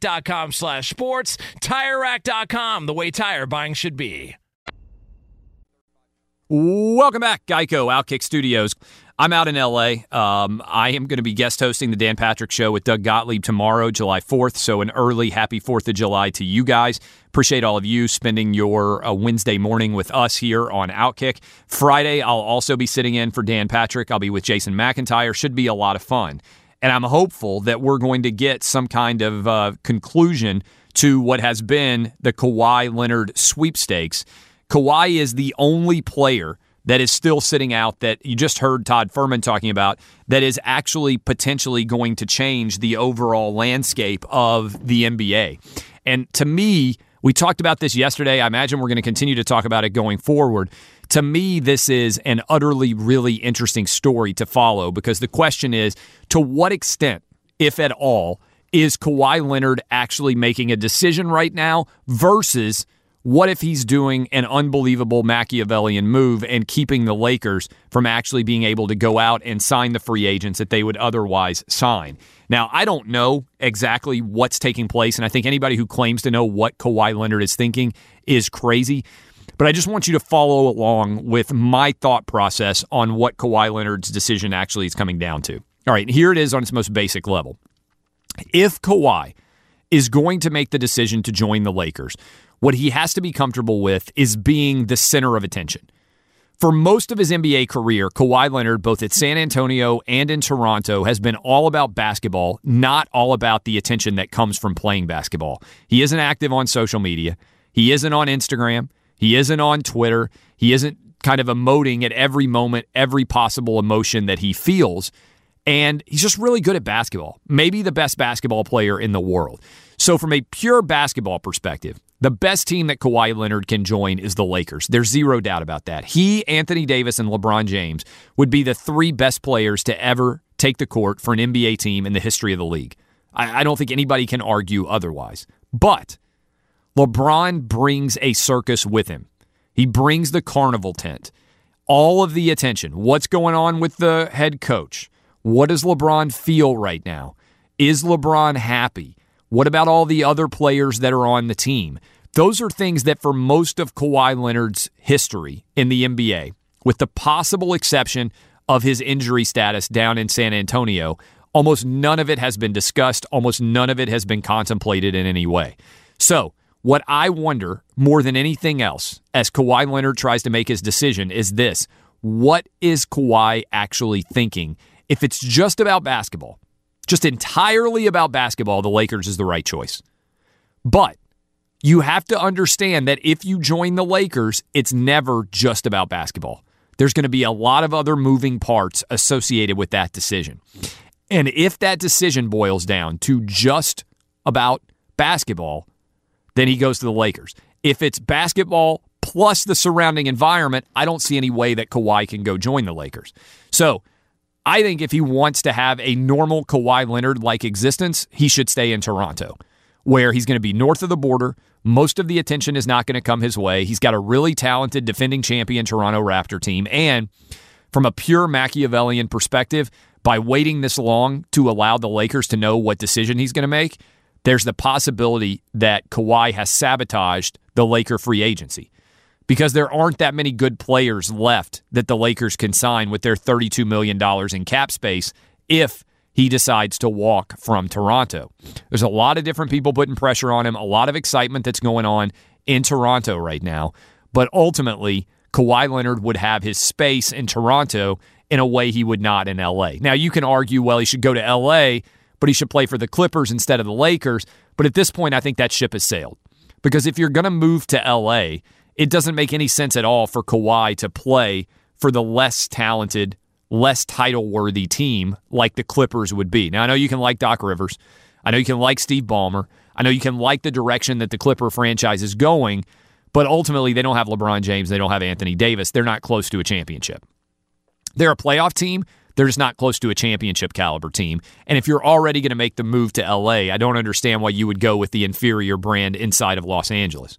dot com slash sports. Tire Rack dot com, the way tire buying should be. Welcome back, Geico Outkick Studios. I'm out in L A. Um, I am going to be guest hosting the Dan Patrick Show with Doug Gottlieb tomorrow, July fourth. So an early happy fourth of July to you guys. Appreciate all of you spending your uh, Wednesday morning with us here on Outkick. Friday, I'll also be sitting in for Dan Patrick. I'll be with Jason McIntyre. Should be a lot of fun. And I'm hopeful that we're going to get some kind of uh, conclusion to what has been the Kawhi Leonard sweepstakes. Kawhi is the only player that is still sitting out that you just heard Todd Furman talking about that is actually potentially going to change the overall landscape of the N B A. And to me, we talked about this yesterday. I imagine we're going to continue to talk about it going forward. To me, this is an utterly, really interesting story to follow because the question is, to what extent, if at all, is Kawhi Leonard actually making a decision right now versus what if he's doing an unbelievable Machiavellian move and keeping the Lakers from actually being able to go out and sign the free agents that they would otherwise sign? Now, I don't know exactly what's taking place, and I think anybody who claims to know what Kawhi Leonard is thinking is crazy. But I just want you to follow along with my thought process on what Kawhi Leonard's decision actually is coming down to. All right, here it is on its most basic level. If Kawhi is going to make the decision to join the Lakers, what he has to be comfortable with is being the center of attention. For most of his N B A career, Kawhi Leonard, both at San Antonio and in Toronto, has been all about basketball, not all about the attention that comes from playing basketball. He isn't active on social media. He isn't on Instagram. He isn't on Twitter. He isn't kind of emoting at every moment, every possible emotion that he feels. And he's just really good at basketball. Maybe the best basketball player in the world. So from a pure basketball perspective, the best team that Kawhi Leonard can join is the Lakers. There's zero doubt about that. He, Anthony Davis, and LeBron James would be the three best players to ever take the court for an N B A team in the history of the league. I, I don't think anybody can argue otherwise. But LeBron brings a circus with him. He brings the carnival tent. All of the attention. What's going on with the head coach? What does LeBron feel right now? Is LeBron happy? What about all the other players that are on the team? Those are things that for most of Kawhi Leonard's history in the N B A, with the possible exception of his injury status down in San Antonio, almost none of it has been discussed. Almost none of it has been contemplated in any way. So what I wonder more than anything else as Kawhi Leonard tries to make his decision is this. What is Kawhi actually thinking? If it's just about basketball, just entirely about basketball, the Lakers is the right choice. But you have to understand that if you join the Lakers, it's never just about basketball. There's going to be a lot of other moving parts associated with that decision. And if that decision boils down to just about basketball, then he goes to the Lakers. If it's basketball plus the surrounding environment, I don't see any way that Kawhi can go join the Lakers. So I think if he wants to have a normal Kawhi Leonard-like existence, he should stay in Toronto, where he's going to be north of the border. Most of the attention is not going to come his way. He's got a really talented defending champion Toronto Raptor team. And from a pure Machiavellian perspective, by waiting this long to allow the Lakers to know what decision he's going to make, there's the possibility that Kawhi has sabotaged the Laker free agency, because there aren't that many good players left that the Lakers can sign with their thirty-two million dollars in cap space if he decides to walk from Toronto. There's a lot of different people putting pressure on him, a lot of excitement that's going on in Toronto right now. But ultimately, Kawhi Leonard would have his space in Toronto in a way he would not in L A. Now, you can argue, well, he should go to L A, but he should play for the Clippers instead of the Lakers. But at this point, I think that ship has sailed. Because if you're going to move to L A, it doesn't make any sense at all for Kawhi to play for the less talented, less title-worthy team like the Clippers would be. Now, I know you can like Doc Rivers. I know you can like Steve Ballmer. I know you can like the direction that the Clipper franchise is going, but ultimately they don't have LeBron James. They don't have Anthony Davis. They're not close to a championship. They're a playoff team. They're just not close to a championship caliber team. And if you're already going to make the move to L A, I don't understand why you would go with the inferior brand inside of Los Angeles.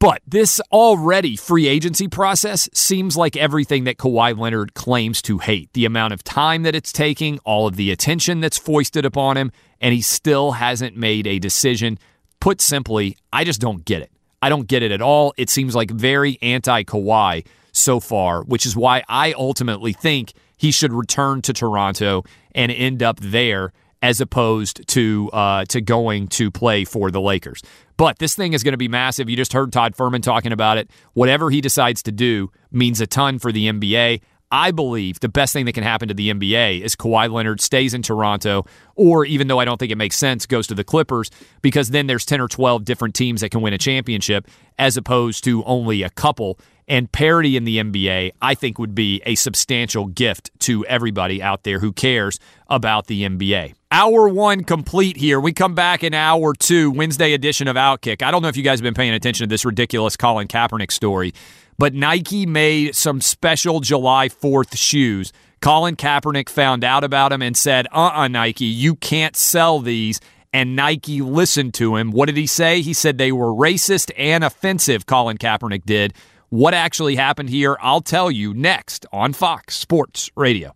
But this already free agency process seems like everything that Kawhi Leonard claims to hate. The amount of time that it's taking, all of the attention that's foisted upon him, and he still hasn't made a decision. Put simply, I just don't get it. I don't get it at all. It seems like very anti-Kawhi so far, which is why I ultimately think he should return to Toronto and end up there as opposed to uh, to going to play for the Lakers. But this thing is going to be massive. You just heard Todd Furman talking about it. Whatever he decides to do means a ton for the N B A. I believe the best thing that can happen to the N B A is Kawhi Leonard stays in Toronto, or even though I don't think it makes sense, goes to the Clippers, because then there's ten or twelve different teams that can win a championship as opposed to only a couple. And parity in the N B A, I think, would be a substantial gift to everybody out there who cares about the N B A. Hour one complete here. We come back in hour two, Wednesday edition of Outkick. I don't know if you guys have been paying attention to this ridiculous Colin Kaepernick story, but Nike made some special July fourth shoes. Colin Kaepernick found out about them and said, uh-uh, Nike, you can't sell these. And Nike listened to him. What did he say? He said they were racist and offensive, Colin Kaepernick did. What actually happened here, I'll tell you next on Fox Sports Radio.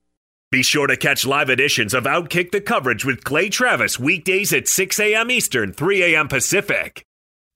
Be sure to catch live editions of Outkick the Coverage with Clay Travis weekdays at six a.m. Eastern, three a.m. Pacific.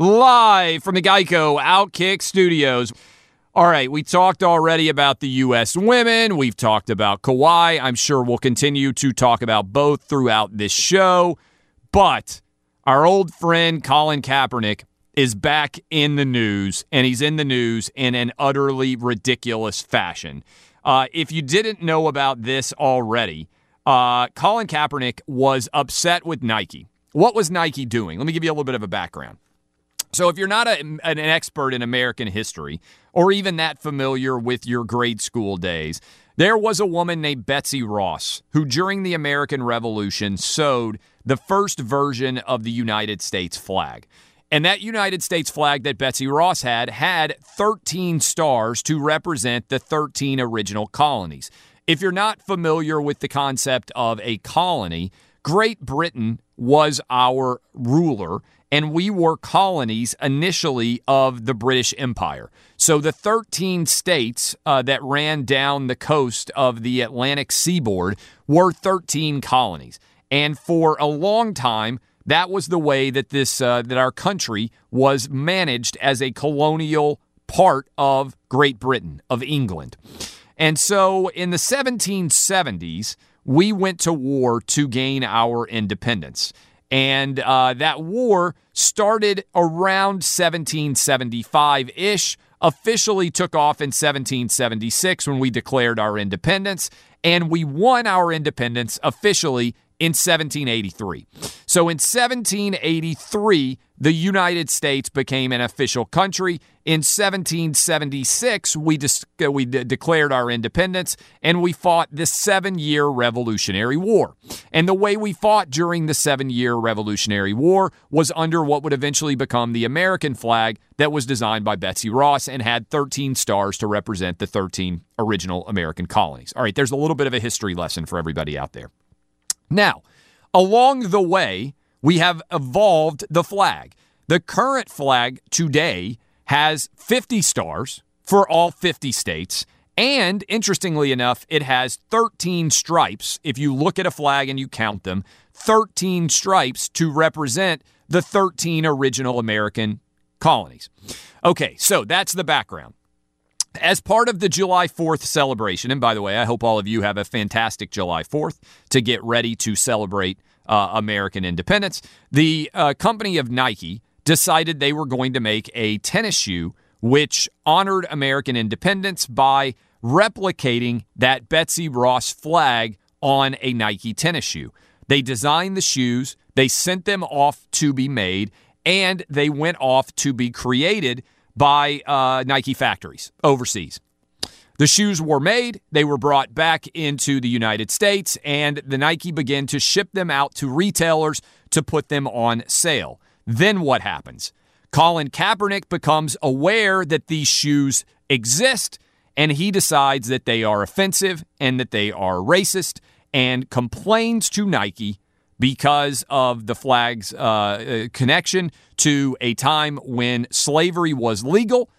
Live from the Geico Outkick Studios. All right, we talked already about the U S women. We've talked about Kawhi. I'm sure we'll continue to talk about both throughout this show. But our old friend Colin Kaepernick is back in the news, and he's in the news in an utterly ridiculous fashion. Uh, if you didn't know about this already, uh, Colin Kaepernick was upset with Nike. What was Nike doing? Let me give you a little bit of a background. So if you're not a, an expert in American history or even that familiar with your grade school days, there was a woman named Betsy Ross who during the American Revolution sewed the first version of the United States flag. And that United States flag that Betsy Ross had had thirteen stars to represent the thirteen original colonies. If you're not familiar with the concept of a colony, Great Britain was our ruler, and we were colonies initially of the British Empire. So the thirteen states uh, that ran down the coast of the Atlantic seaboard were thirteen colonies. And for a long time, that was the way that this uh, that our country was managed as a colonial part of Great Britain, of England. And so in the seventeen seventies, we went to war to gain our independence. And uh, that war started around seventeen seventy-five-ish, officially took off in seventeen seventy-six when we declared our independence, and we won our independence officially in seventeen eighty-three. So in seventeen eighty-three, the United States became an official country. In seventeen seventy-six, we dis- we de- declared our independence, and we fought the seven-year Revolutionary War. And the way we fought during the seven-year Revolutionary War was under what would eventually become the American flag that was designed by Betsy Ross and had thirteen stars to represent the thirteen original American colonies. All right, there's a little bit of a history lesson for everybody out there. Now, along the way, we have evolved the flag. The current flag today has fifty stars for all fifty states. And interestingly enough, it has thirteen stripes. If you look at a flag and you count them, thirteen stripes to represent the thirteen original American colonies. Okay, so that's the background. As part of the July fourth celebration, and by the way, I hope all of you have a fantastic July fourth to get ready to celebrate uh, American independence, the uh, company of Nike decided they were going to make a tennis shoe which honored American independence by replicating that Betsy Ross flag on a Nike tennis shoe. They designed the shoes, they sent them off to be made, and they went off to be created by uh, Nike factories overseas. The shoes were made, they were brought back into the United States, and the Nike began to ship them out to retailers to put them on sale. Then what happens? Colin Kaepernick becomes aware that these shoes exist, and he decides that they are offensive and that they are racist, and complains to Nike because of the flag's uh, connection to a time when slavery was legal.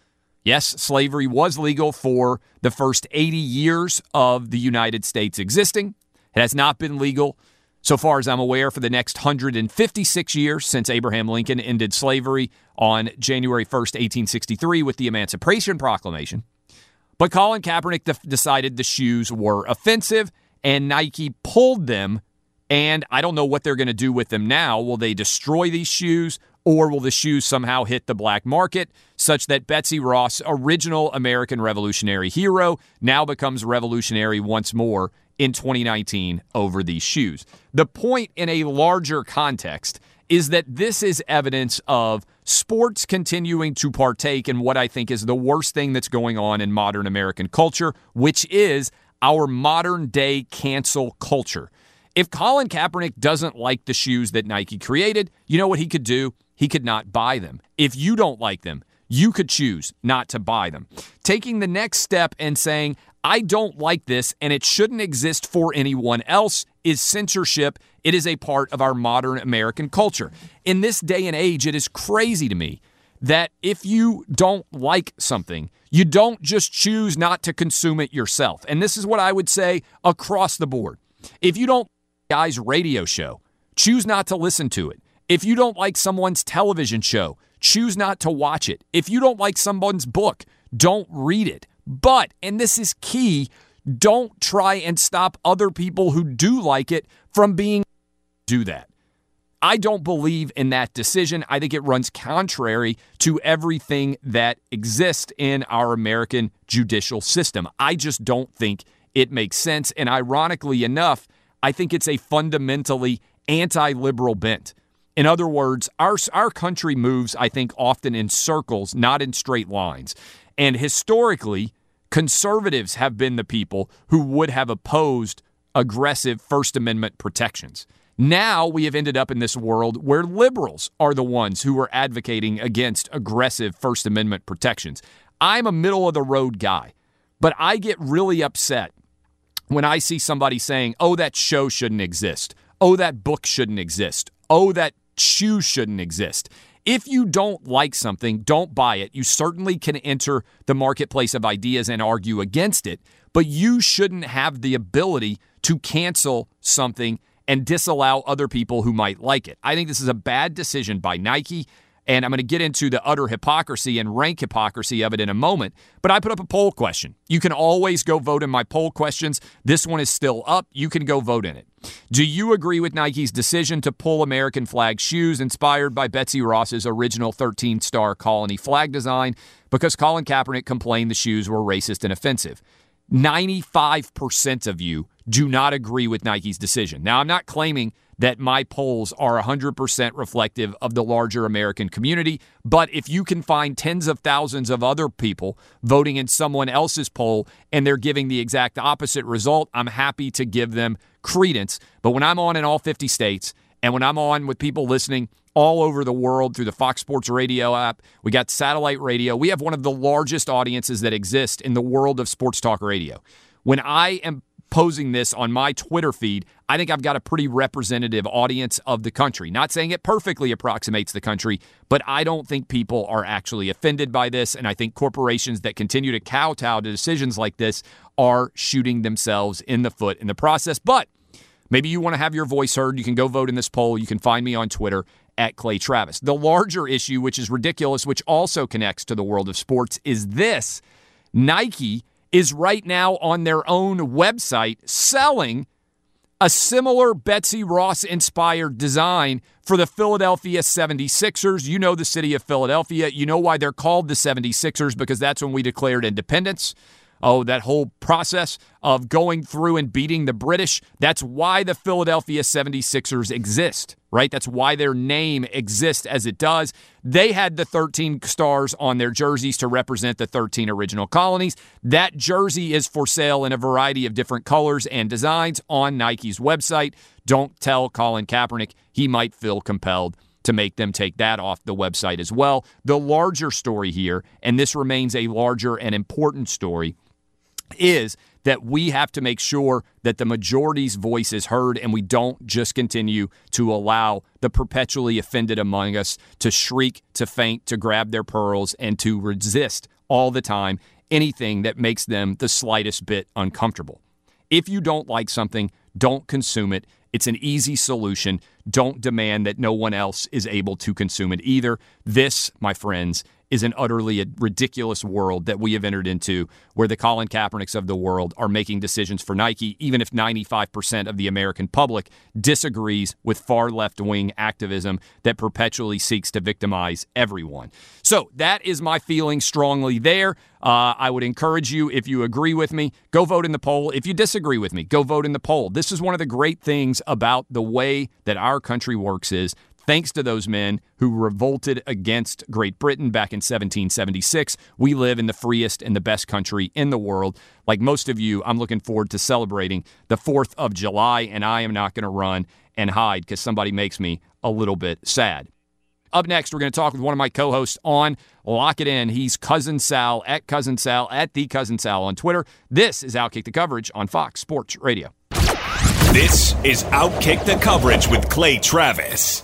Yes, slavery was legal for the first eighty years of the United States existing. It has not been legal, so far as I'm aware, for the next one hundred fifty-six years since Abraham Lincoln ended slavery on January first, eighteen sixty-three with the Emancipation Proclamation. But Colin Kaepernick de- decided the shoes were offensive, and Nike pulled them. And I don't know what they're going to do with them now. Will they destroy these shoes, or will the shoes somehow hit the black market such that Betsy Ross, original American revolutionary hero, now becomes revolutionary once more in twenty nineteen over these shoes? The point in a larger context is that this is evidence of sports continuing to partake in what I think is the worst thing that's going on in modern American culture, which is our modern-day cancel culture. If Colin Kaepernick doesn't like the shoes that Nike created, you know what he could do? He could not buy them. If you don't like them, you could choose not to buy them. Taking the next step and saying, I don't like this and it shouldn't exist for anyone else, is censorship. It is a part of our modern American culture. In this day and age, it is crazy to me that if you don't like something, you don't just choose not to consume it yourself. And this is what I would say across the board. If you don't guy's radio show, choose not to listen to it. If you don't like someone's television show, choose not to watch it. If you don't like someone's book, don't read it. But, and this is key, don't try and stop other people who do like it from being do that. I don't believe in that decision. I think it runs contrary to everything that exists in our American judicial system. I just don't think it makes sense. And ironically enough, I think it's a fundamentally anti-liberal bent. In other words, our our country moves, I think, often in circles, not in straight lines. And historically, conservatives have been the people who would have opposed aggressive First Amendment protections. Now we have ended up in this world where liberals are the ones who are advocating against aggressive First Amendment protections. I'm a middle-of-the-road guy, but I get really upset when I see somebody saying, oh, that show shouldn't exist. Oh, that book shouldn't exist. Oh, that shoe shouldn't exist. If you don't like something, don't buy it. You certainly can enter the marketplace of ideas and argue against it, but you shouldn't have the ability to cancel something and disallow other people who might like it. I think this is a bad decision by Nike, and I'm going to get into the utter hypocrisy and rank hypocrisy of it in a moment. But I put up a poll question. You can always go vote in my poll questions. This one is still up. You can go vote in it. Do you agree with Nike's decision to pull American flag shoes inspired by Betsy Ross's original thirteen-star colony flag design because Colin Kaepernick complained the shoes were racist and offensive? ninety-five percent of you do not agree with Nike's decision. Now, I'm not claiming that my polls are one hundred percent reflective of the larger American community, but if you can find tens of thousands of other people voting in someone else's poll and they're giving the exact opposite result, I'm happy to give them credence. But when I'm on in all fifty states, and when I'm on with people listening all over the world through the Fox Sports Radio app, we got satellite radio. We have one of the largest audiences that exist in the world of sports talk radio. When I am posing this on my Twitter feed, I think I've got a pretty representative audience of the country. Not saying it perfectly approximates the country, but I don't think people are actually offended by this, and I think corporations that continue to kowtow to decisions like this are shooting themselves in the foot in the process. But maybe you want to have your voice heard. You can go vote in this poll. You can find me on Twitter at Clay Travis. The larger issue, which is ridiculous, which also connects to the world of sports, is this. Nike is right now on their own website selling a similar Betsy Ross-inspired design for the Philadelphia seventy-sixers. You know the city of Philadelphia. You know why they're called the seventy-sixers, because that's when we declared independence. Oh, that whole process of going through and beating the British, that's why the Philadelphia seventy-sixers exist, right? That's why their name exists as it does. They had the thirteen stars on their jerseys to represent the thirteen original colonies. That jersey is for sale in a variety of different colors and designs on Nike's website. Don't tell Colin Kaepernick. He might feel compelled to make them take that off the website as well. The larger story here, and this remains a larger and important story, is that we have to make sure that the majority's voice is heard, and we don't just continue to allow the perpetually offended among us to shriek, to faint, to grab their pearls, and to resist all the time anything that makes them the slightest bit uncomfortable. If you don't like something, don't consume it. It's an easy solution. Don't demand that no one else is able to consume it either. This, my friends, is an utterly ridiculous world that we have entered into, where the Colin Kaepernicks of the world are making decisions for Nike, even if ninety-five percent of the American public disagrees with far left-wing activism that perpetually seeks to victimize everyone. So that is my feeling strongly there. Uh, I would encourage you, if you agree with me, go vote in the poll. If you disagree with me, go vote in the poll. This is one of the great things about the way that our country works is, thanks to those men who revolted against Great Britain back in seventeen seventy-six, we live in the freest and the best country in the world. Like most of you, I'm looking forward to celebrating the fourth of July, and I am not going to run and hide because somebody makes me a little bit sad. Up next, we're going to talk with one of my co-hosts on Lock It In. He's Cousin Sal, at Cousin Sal, at the Cousin Sal on Twitter. This is Outkick the Coverage on Fox Sports Radio. This is Outkick the Coverage with Clay Travis.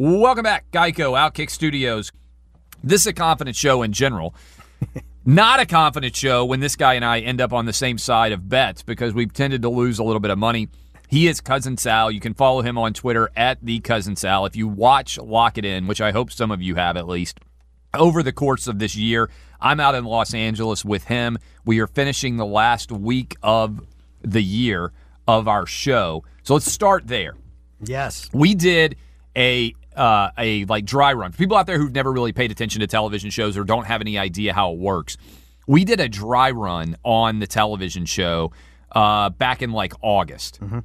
Welcome back, Geico, Outkick Studios. This is a confident show in general. Not a confident show when this guy and I end up on the same side of bets because we've tended to lose a little bit of money. He is Cousin Sal. You can follow him on Twitter at the Cousin Sal. If you watch Lock It In, which I hope some of you have at least, over the course of this year, I'm out in Los Angeles with him. We are finishing the last week of the year of our show. So let's start there. Yes. We did a... Uh, a like dry run. For people out there who've never really paid attention to television shows or don't have any idea how it works, we did a dry run on the television show uh, back in like August. Mm-hmm.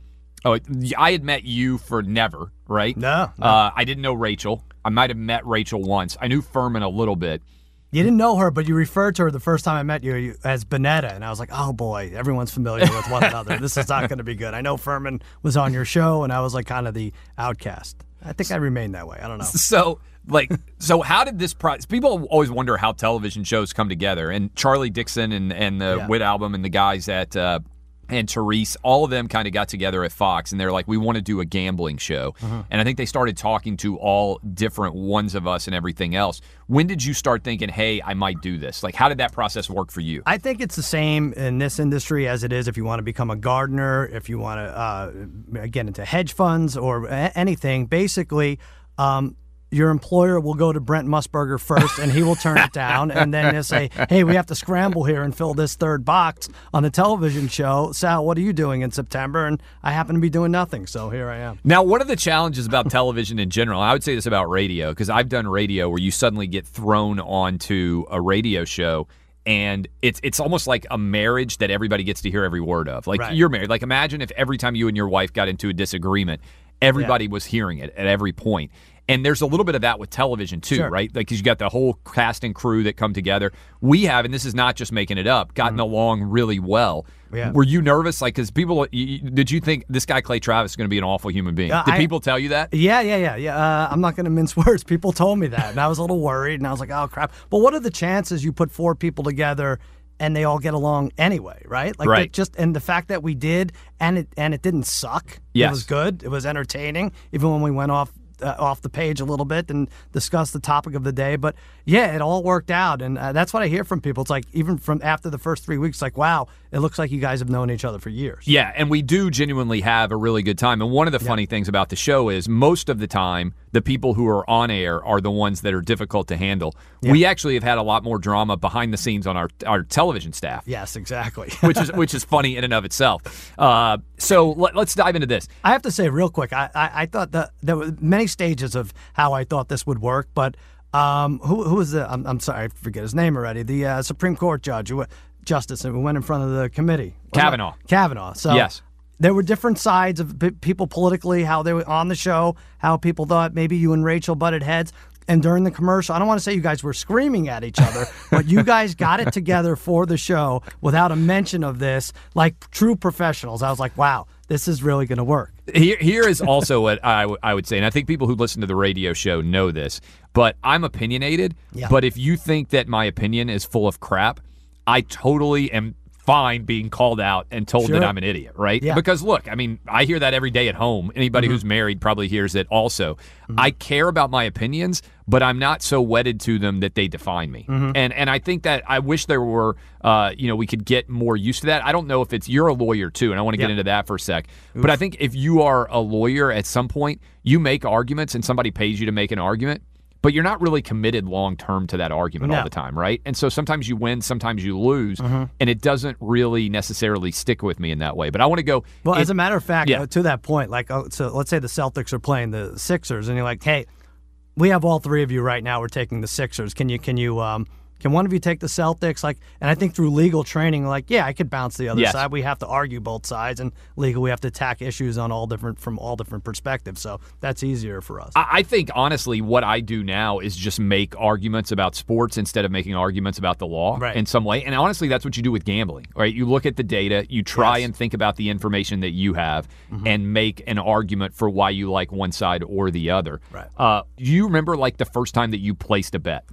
Oh, I had met you for never, right? No. no. Uh, I didn't know Rachel. I might have met Rachel once. I knew Furman a little bit. You didn't know her, but you referred to her the first time I met you as Bonetta, and I was like, oh, boy, everyone's familiar with one another. This is not going to be good. I know Furman was on your show, and I was like kind of the outcast. I think I remain that way. I don't know. So, like, so how did this process? People always wonder how television shows come together. And Charlie Dixon and, and the yeah. Witt album and the guys at uh, and Therese, all of them kind of got together at Fox, and they're like, we want to do a gambling show. Uh-huh. And I think they started talking to all different ones of us and everything else. When did you start thinking, hey, I might do this? Like, how did that process work for you? I think it's the same in this industry as it is if you want to become a gardener, if you want to uh, get into hedge funds or a- anything. Basically, um, your employer will go to Brent Musburger first, and he will turn it down, and then they'll say, hey, we have to scramble here and fill this third box on the television show. Sal, what are you doing in September? And I happen to be doing nothing, so here I am. Now, one of the challenges about television in general, I would say this about radio, because I've done radio where you suddenly get thrown onto a radio show, and it's it's almost like a marriage that everybody gets to hear every word of. Like, right. You're married. Like, imagine if every time you and your wife got into a disagreement, everybody yeah. was hearing it at every point. And there's a little bit of that with television, too, sure. right? Like, because you got the whole cast and crew that come together. We have, and this is not just making it up, gotten mm-hmm. along really well. Yeah. Were you nervous? Like, because people, you, did you think this guy, Clay Travis, is going to be an awful human being? Uh, did I, people tell you that? Yeah, yeah, yeah. yeah. Uh, I'm not going to mince words. People told me that, and I was a little worried, and I was like, oh, crap. But what are the chances you put four people together and they all get along anyway, right? Like right. just and the fact that we did, and it and it didn't suck. Yes. It was good. It was entertaining, even when we went off. Uh, off the page a little bit and discuss the topic of the day. But yeah, it all worked out. And uh, that's what I hear from people. It's like, even from after the first three weeks, like, wow, it looks like you guys have known each other for years. Yeah. And we do genuinely have a really good time. And one of the yeah. funny things about the show is most of the time, the people who are on air are the ones that are difficult to handle. Yeah. We actually have had a lot more drama behind the scenes on our our television staff. Yes, exactly. which is which is funny in and of itself. Uh, so let, let's dive into this. I have to say real quick, I, I, I thought that there were many stages of how I thought this would work, but um, who who is the? I'm, I'm sorry, I forget his name already. The uh, Supreme Court judge who justice, and we went in front of the committee. Kavanaugh. Kavanaugh. So yes. There were different sides of people politically, how they were on the show, how people thought maybe you and Rachel butted heads. And during the commercial, I don't want to say you guys were screaming at each other, but you guys got it together for the show without a mention of this, like true professionals. I was like, wow, this is really going to work. Here, here is also what I, w- I would say, and I think people who listen to the radio show know this, but I'm opinionated, yeah. But if you think that my opinion is full of crap, I totally am fine being called out and told sure. that I'm an idiot, right? Yeah. Because, look, I mean, I hear that every day at home. Anybody mm-hmm. who's married probably hears it also. Mm-hmm. I care about my opinions, but I'm not so wedded to them that they define me. Mm-hmm. And and I think that I wish there were, uh, you know, we could get more used to that. I don't know if it's, you're a lawyer too, and I want to yeah. get into that for a sec. Oof. But I think if you are a lawyer at some point, you make arguments and somebody pays you to make an argument, but you're not really committed long-term to that argument no. all the time, right? And so sometimes you win, sometimes you lose, mm-hmm. and it doesn't really necessarily stick with me in that way. But I want to go... Well, it, as a matter of fact, yeah. to that point, like, so let's say the Celtics are playing the Sixers, and you're like, hey, we have all three of you right now. We're taking the Sixers. Can you... Can you um, Can one of you take the Celtics? Like, and I think through legal training, like, yeah, I could bounce the other yes. side. We have to argue both sides, and legal, we have to attack issues on all different from all different perspectives. So that's easier for us. I think honestly, what I do now is just make arguments about sports instead of making arguments about the law right. in some way. And honestly, that's what you do with gambling, right? You look at the data, you try yes. and think about the information that you have, mm-hmm. and make an argument for why you like one side or the other. Right? Uh, do you remember like the first time that you placed a bet?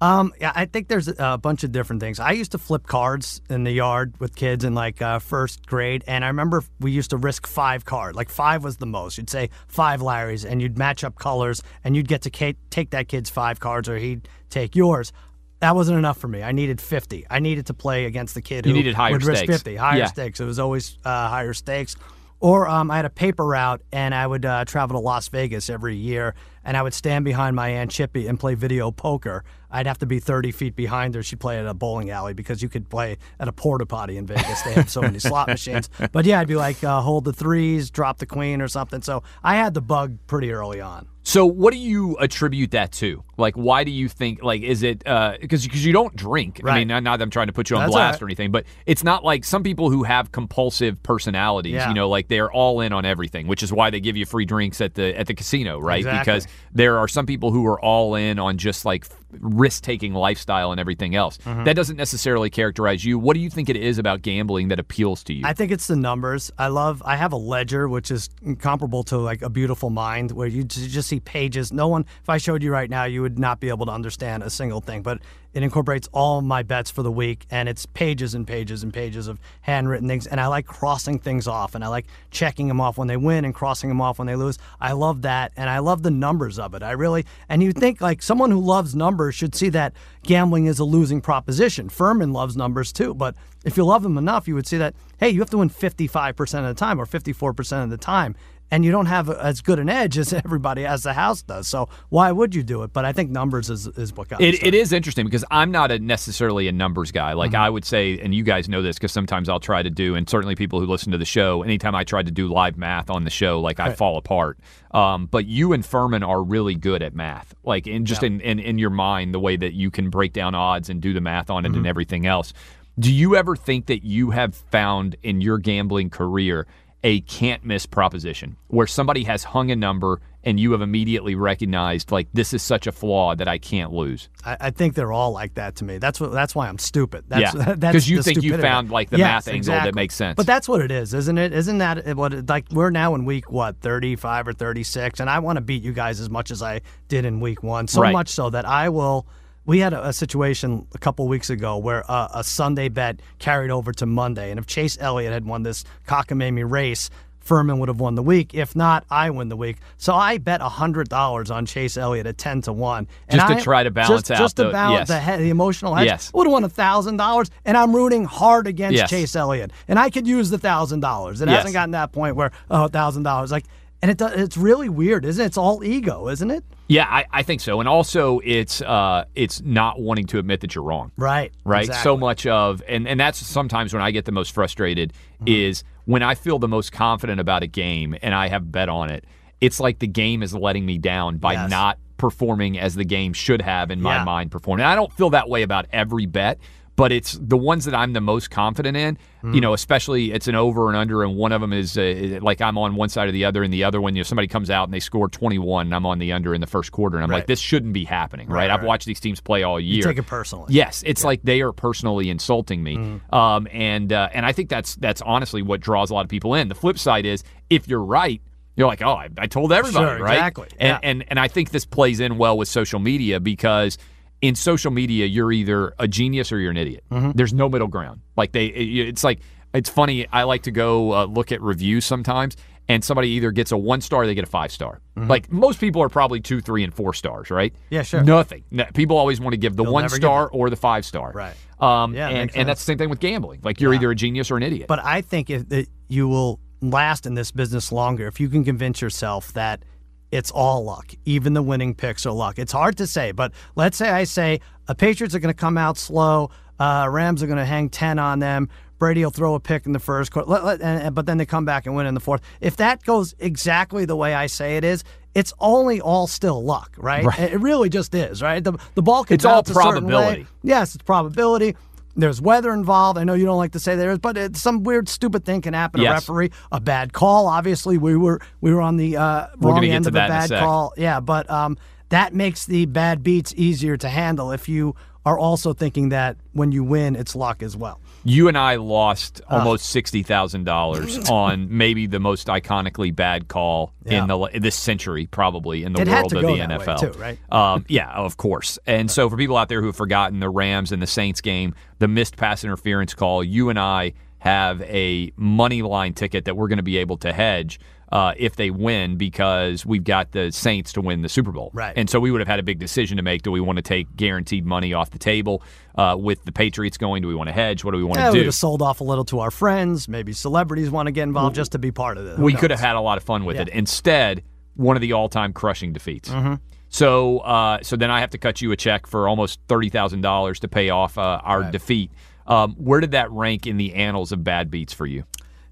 Um, yeah, I think there's a bunch of different things. I used to flip cards in the yard with kids in like uh, first grade, and I remember we used to risk five card. Like five was the most. You'd say five Larrys, and you'd match up colors, and you'd get to k- take that kid's five cards, or he'd take yours. That wasn't enough for me. I needed fifty. I needed to play against the kid who you needed higher would risk stakes. fifty. Higher yeah. stakes. It was always uh, higher stakes. Or um, I had a paper route, and I would uh, travel to Las Vegas every year, and I would stand behind my Aunt Chippy and play video poker. I'd have to be thirty feet behind her. She'd play at a bowling alley because you could play at a porta potty in Vegas. They have so many slot machines. But, yeah, I'd be like, uh, hold the threes, drop the queen or something. So I had the bug pretty early on. So what do you attribute that to? Like, why do you think, like, is it, because uh, because you don't drink. Right. I mean, not that I'm trying to put you on That's blast right. or anything, but it's not like some people who have compulsive personalities, yeah. you know, like they're all in on everything, which is why they give you free drinks at the at the casino, right? Exactly. Because there are some people who are all in on just, like, risk-taking lifestyle and everything else. Mm-hmm. That doesn't necessarily characterize you. What do you think it is about gambling that appeals to you? I think it's the numbers. I love, I have a ledger, which is comparable to, like, A Beautiful Mind, where you just see pages. No one, if I showed you right now, you would not be able to understand a single thing, but it incorporates all my bets for the week, and it's pages and pages and pages of handwritten things, and I like crossing things off, and I like checking them off when they win and crossing them off when they lose. I love that, and I love the numbers of it. I really, and you think like someone who loves numbers should see that gambling is a losing proposition. Furman loves numbers too, but if you love them enough, you would see that, hey, you have to win fifty-five percent of the time or fifty-four percent of the time. And you don't have as good an edge as everybody as the house does. So why would you do it? But I think numbers is, is what got me started. It is interesting because I'm not a necessarily a numbers guy. Like mm-hmm. I would say, and you guys know this because sometimes I'll try to do, and certainly people who listen to the show, anytime I try to do live math on the show, like right. I fall apart. Um, but you and Furman are really good at math. Like in just yeah. in, in, in your mind, the way that you can break down odds and do the math on it mm-hmm. and everything else. Do you ever think that you have found in your gambling career a can't-miss proposition, where somebody has hung a number and you have immediately recognized, like, this is such a flaw that I can't lose? I, I think they're all like that to me. That's what. That's why I'm stupid. That's, yeah, because you think you found, like, the yes, math exactly. angle that makes sense. But that's what it is, isn't it? Isn't that what, like, we're now in week, what, thirty-five or thirty-six, and I want to beat you guys as much as I did in week one, so right. much so that I will... We had a, a situation a couple weeks ago where uh, a Sunday bet carried over to Monday, and if Chase Elliott had won this cockamamie race, Furman would have won the week. If not, I win the week. So I bet one hundred dollars on Chase Elliott at ten to one. And just to I, try to balance just, out. Just to the, balance yes. the, he- the emotional hedge. Yes. I would have won one thousand dollars, and I'm rooting hard against yes. Chase Elliott. And I could use the one thousand dollars. It yes. hasn't gotten to that point where, oh, one thousand dollars. Like, and it, it's really weird, isn't it? It's all ego, isn't it? Yeah, I, I think so. And also it's uh, it's not wanting to admit that you're wrong. Right. Right? Exactly. So much of, and, and that's sometimes when I get the most frustrated mm-hmm. is when I feel the most confident about a game and I have bet on it, it's like the game is letting me down by yes. not performing as the game should have in my yeah. mind performing. And I don't feel that way about every bet. but it's the ones that I'm the most confident in, mm-hmm. you know, especially it's an over and under, and one of them is uh, like I'm on one side or the other, and the other one, you know, somebody comes out and they score twenty-one, and I'm on the under in the first quarter, and I'm right. like, this shouldn't be happening, right? right I've right. watched these teams play all year. You take it personally. Yes, it's yeah. like they are personally insulting me, mm-hmm. um, and uh, and I think that's that's honestly what draws a lot of people in. The flip side is, if you're right, you're like, oh, I, I told everybody, sure, right? Exactly. And, yeah. and and I think this plays in well with social media, because in social media, you're either a genius or you're an idiot. Mm-hmm. There's no middle ground. Like they, it's like it's funny. I like to go uh, look at reviews sometimes, and somebody either gets a one star, or they get a five star. Mm-hmm. Like most people are probably two, three, and four stars, right? Yeah, sure. Nothing. No, people always want to give the They'll one star or the five star, right? Um, yeah, and and that's the same thing with gambling. Like you're yeah. either a genius or an idiot. But I think if that you will last in this business longer if you can convince yourself that it's all luck. Even the winning picks are luck. It's hard to say, but let's say I say a Patriots are going to come out slow, uh, Rams are going to hang ten on them, Brady will throw a pick in the first quarter, let, let, and, but then they come back and win in the fourth. If that goes exactly the way I say it is, it's only all still luck, right? right. It really just is, right? The, the ball can It's all probability. Yes, it's probability. There's weather involved. I know you don't like to say there is, but it's some weird, stupid thing can happen. Yes. A referee, a bad call. Obviously, we were we were on the uh, wrong end of a bad call. Yeah, but um, that makes the bad beats easier to handle if you are also thinking that when you win, it's luck as well. You and I lost uh, almost sixty thousand dollars on maybe the most iconically bad call yeah. in the in this century, probably, in the it world of the N F L. It had to go that way too, right? Um, yeah, of course. And so for people out there who have forgotten the Rams and the Saints game, the missed pass interference call, you and I have a money line ticket that we're going to be able to hedge uh, if they win, because we've got the Saints to win the Super Bowl. Right. And so we would have had a big decision to make. Do we want to take guaranteed money off the table uh, with the Patriots going? Do we want to hedge? What do we want yeah, to do? We would have sold off a little to our friends. Maybe celebrities want to get involved just to be part of it. We could have had a lot of fun with yeah. it. Instead, one of the all-time crushing defeats. Mm-hmm. So uh, so then I have to cut you a check for almost thirty thousand dollars to pay off uh, our right. defeat. Um, where did that rank in the annals of bad beats for you?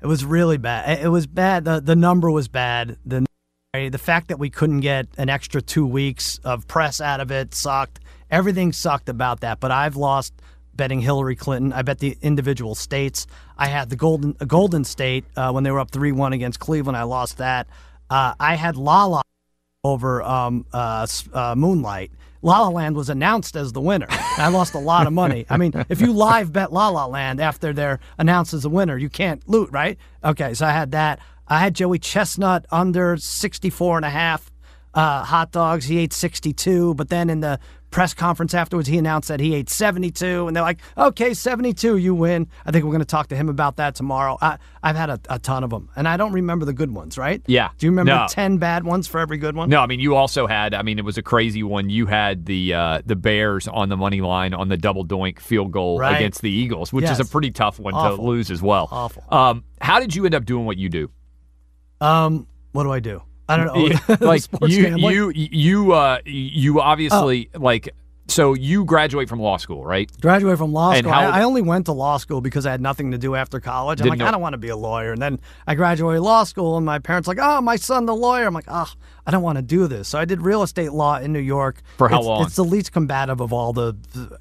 It was really bad. It was bad. The, the number was bad. The, the fact that we couldn't get an extra two weeks of press out of it sucked. Everything sucked about that. But I've lost betting Hillary Clinton. I bet the individual states. I had the Golden Golden State uh, when they were up three one against Cleveland. I lost that. Uh, I had Lala over um, uh, uh, Moonlight. La La Land was announced as the winner. I lost a lot of money. I mean, if you live bet La La Land after they're announced as a winner, you can't loot, right? Okay, so I had that. I had Joey Chestnut under sixty-four and a half uh, hot dogs. He ate sixty-two, but then in the press conference afterwards, he announced that he ate seventy-two, and they're like, okay, seventy-two, you win. I think we're going to talk to him about that tomorrow. I, I've had a, a ton of them, and I don't remember the good ones, right? Yeah. Do you remember no. ten bad ones for every good one? No, I mean, you also had, I mean, it was a crazy one. You had the uh, the Bears on the money line on the double doink field goal right. against the Eagles, which yes. is a pretty tough one Awful. to lose as well. Awful. Um, how did you end up doing what you do? Um, what do I do? I don't know. like you, you, you, uh, you obviously oh. like. So you graduate from law school, right? Graduate from law school. I, I only went to law school because I had nothing to do after college. I'm like, know. I don't want to be a lawyer. And then I graduated law school, and my parents like, oh, my son, the lawyer. I'm like, oh, I don't want to do this. So I did real estate law in New York. For how it's, long? It's the least combative of all the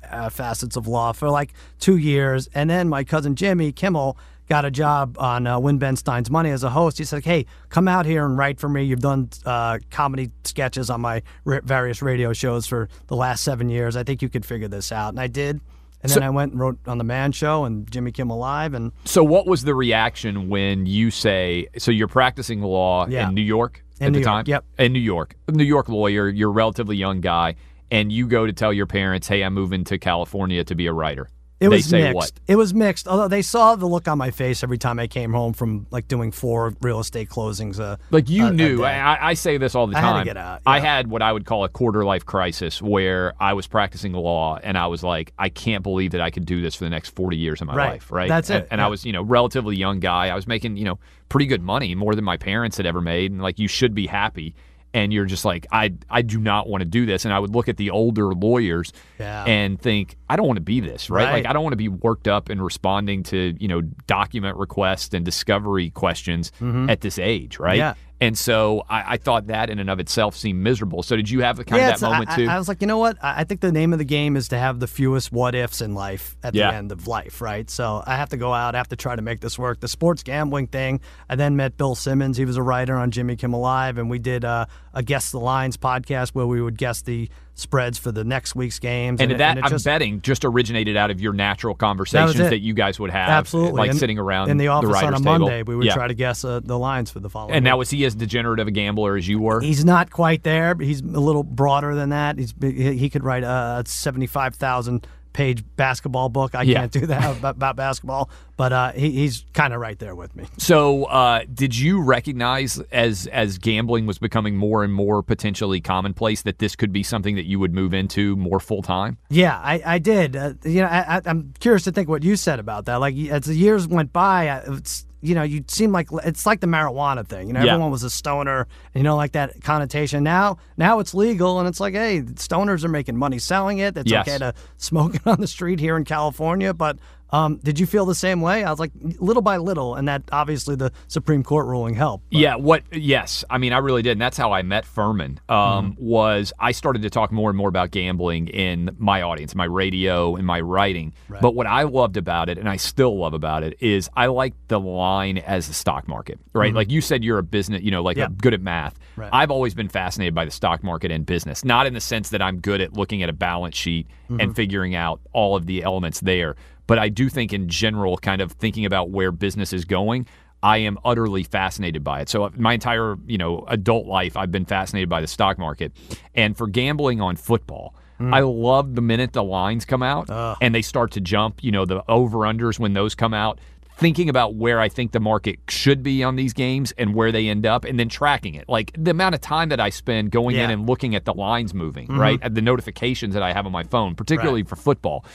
uh, facets of law for like two years. And then my cousin Jimmy Kimmel got a job on uh, Win Ben Stein's Money as a host. He said, hey, come out here and write for me. You've done uh, comedy sketches on my r- various radio shows for the last seven years. I think you could figure this out. And I did. And so, then I went and wrote on The Man Show and Jimmy Kimmel Live. And so what was the reaction when you say, so you're practicing law yeah. in New York at in the New time? York, yep. In New York. New York lawyer. You're a relatively young guy. And you go to tell your parents, hey, I'm moving to California to be a writer. It they was say mixed. What? It was mixed. Although they saw the look on my face every time I came home from like doing four real estate closings. Uh, like you a, knew. A I, I say this all the time. I had to get out. Yeah. I had what I would call a quarter life crisis, where I was practicing law and I was like, I can't believe that I could do this for the next forty years of my right. life. Right. That's it. And, and yeah. I was, you know, relatively young guy. I was making, you know, pretty good money, more than my parents had ever made, and like you should be happy. And you're just like, I I do not want to do this. And I would look at the older lawyers yeah. and think, I don't want to be this, right? right? Like, I don't want to be worked up and responding to, you know, document requests and discovery questions mm-hmm. at this age, right? Yeah. And so I, I thought that in and of itself seemed miserable. So did you have kind yeah, of that moment I, too? I was like, you know what? I think the name of the game is to have the fewest what-ifs in life at yeah. the end of life, right? So I have to go out. I have to try to make this work. The sports gambling thing, I then met Bill Simmons. He was a writer on Jimmy Kimmel Live, and we did a, a Guess the Lines podcast where we would guess the spreads for the next week's games. And, and that, and it I'm just, betting, just originated out of your natural conversations that, that you guys would have. Absolutely. Like and, sitting around in the office the on a table. Monday, we would yeah. try to guess uh, the lines for the following And week. Now, was he as degenerate of a gambler as you were? He's not quite there, but he's a little broader than that. He's He could write a seventy-five thousand page basketball book. I yeah. can't do that about, about basketball, but uh, he, he's kind of right there with me. So uh, did you recognize as as gambling was becoming more and more potentially commonplace that this could be something that you would move into more full-time? Yeah, I, I did. Uh, you know, I, I, I'm curious to think what you said about that. Like, as the years went by, I, it's You know, you seem like it's like the marijuana thing. You know, yeah. everyone was a stoner, you know, like that connotation. Now, now it's legal, and it's like, hey, stoners are making money selling it. It's yes. okay to smoke it on the street here in California. But um, did you feel the same way? I was like, little by little, and that obviously the Supreme Court ruling helped. But. Yeah. What? Yes. I mean, I really did, and that's how I met Furman. Um, mm-hmm. Was I started to talk more and more about gambling in my audience, my radio, and my writing. Right. But what I loved about it, and I still love about it, is I like the line as the stock market, right? Mm-hmm. Like you said, you're a business, you know, like yeah. good at math. Right. I've always been fascinated by the stock market and business, not in the sense that I'm good at looking at a balance sheet mm-hmm. and figuring out all of the elements there. But I do think in general, kind of thinking about where business is going, I am utterly fascinated by it. So my entire, you know, adult life, I've been fascinated by the stock market. And for gambling on football, Mm. I love the minute the lines come out Ugh. and they start to jump, you know, the over-unders when those come out. Thinking about where I think the market should be on these games and where they end up and then tracking it. Like the amount of time that I spend going yeah. in and looking at the lines moving, mm-hmm. right? At the notifications that I have on my phone, particularly right. for football.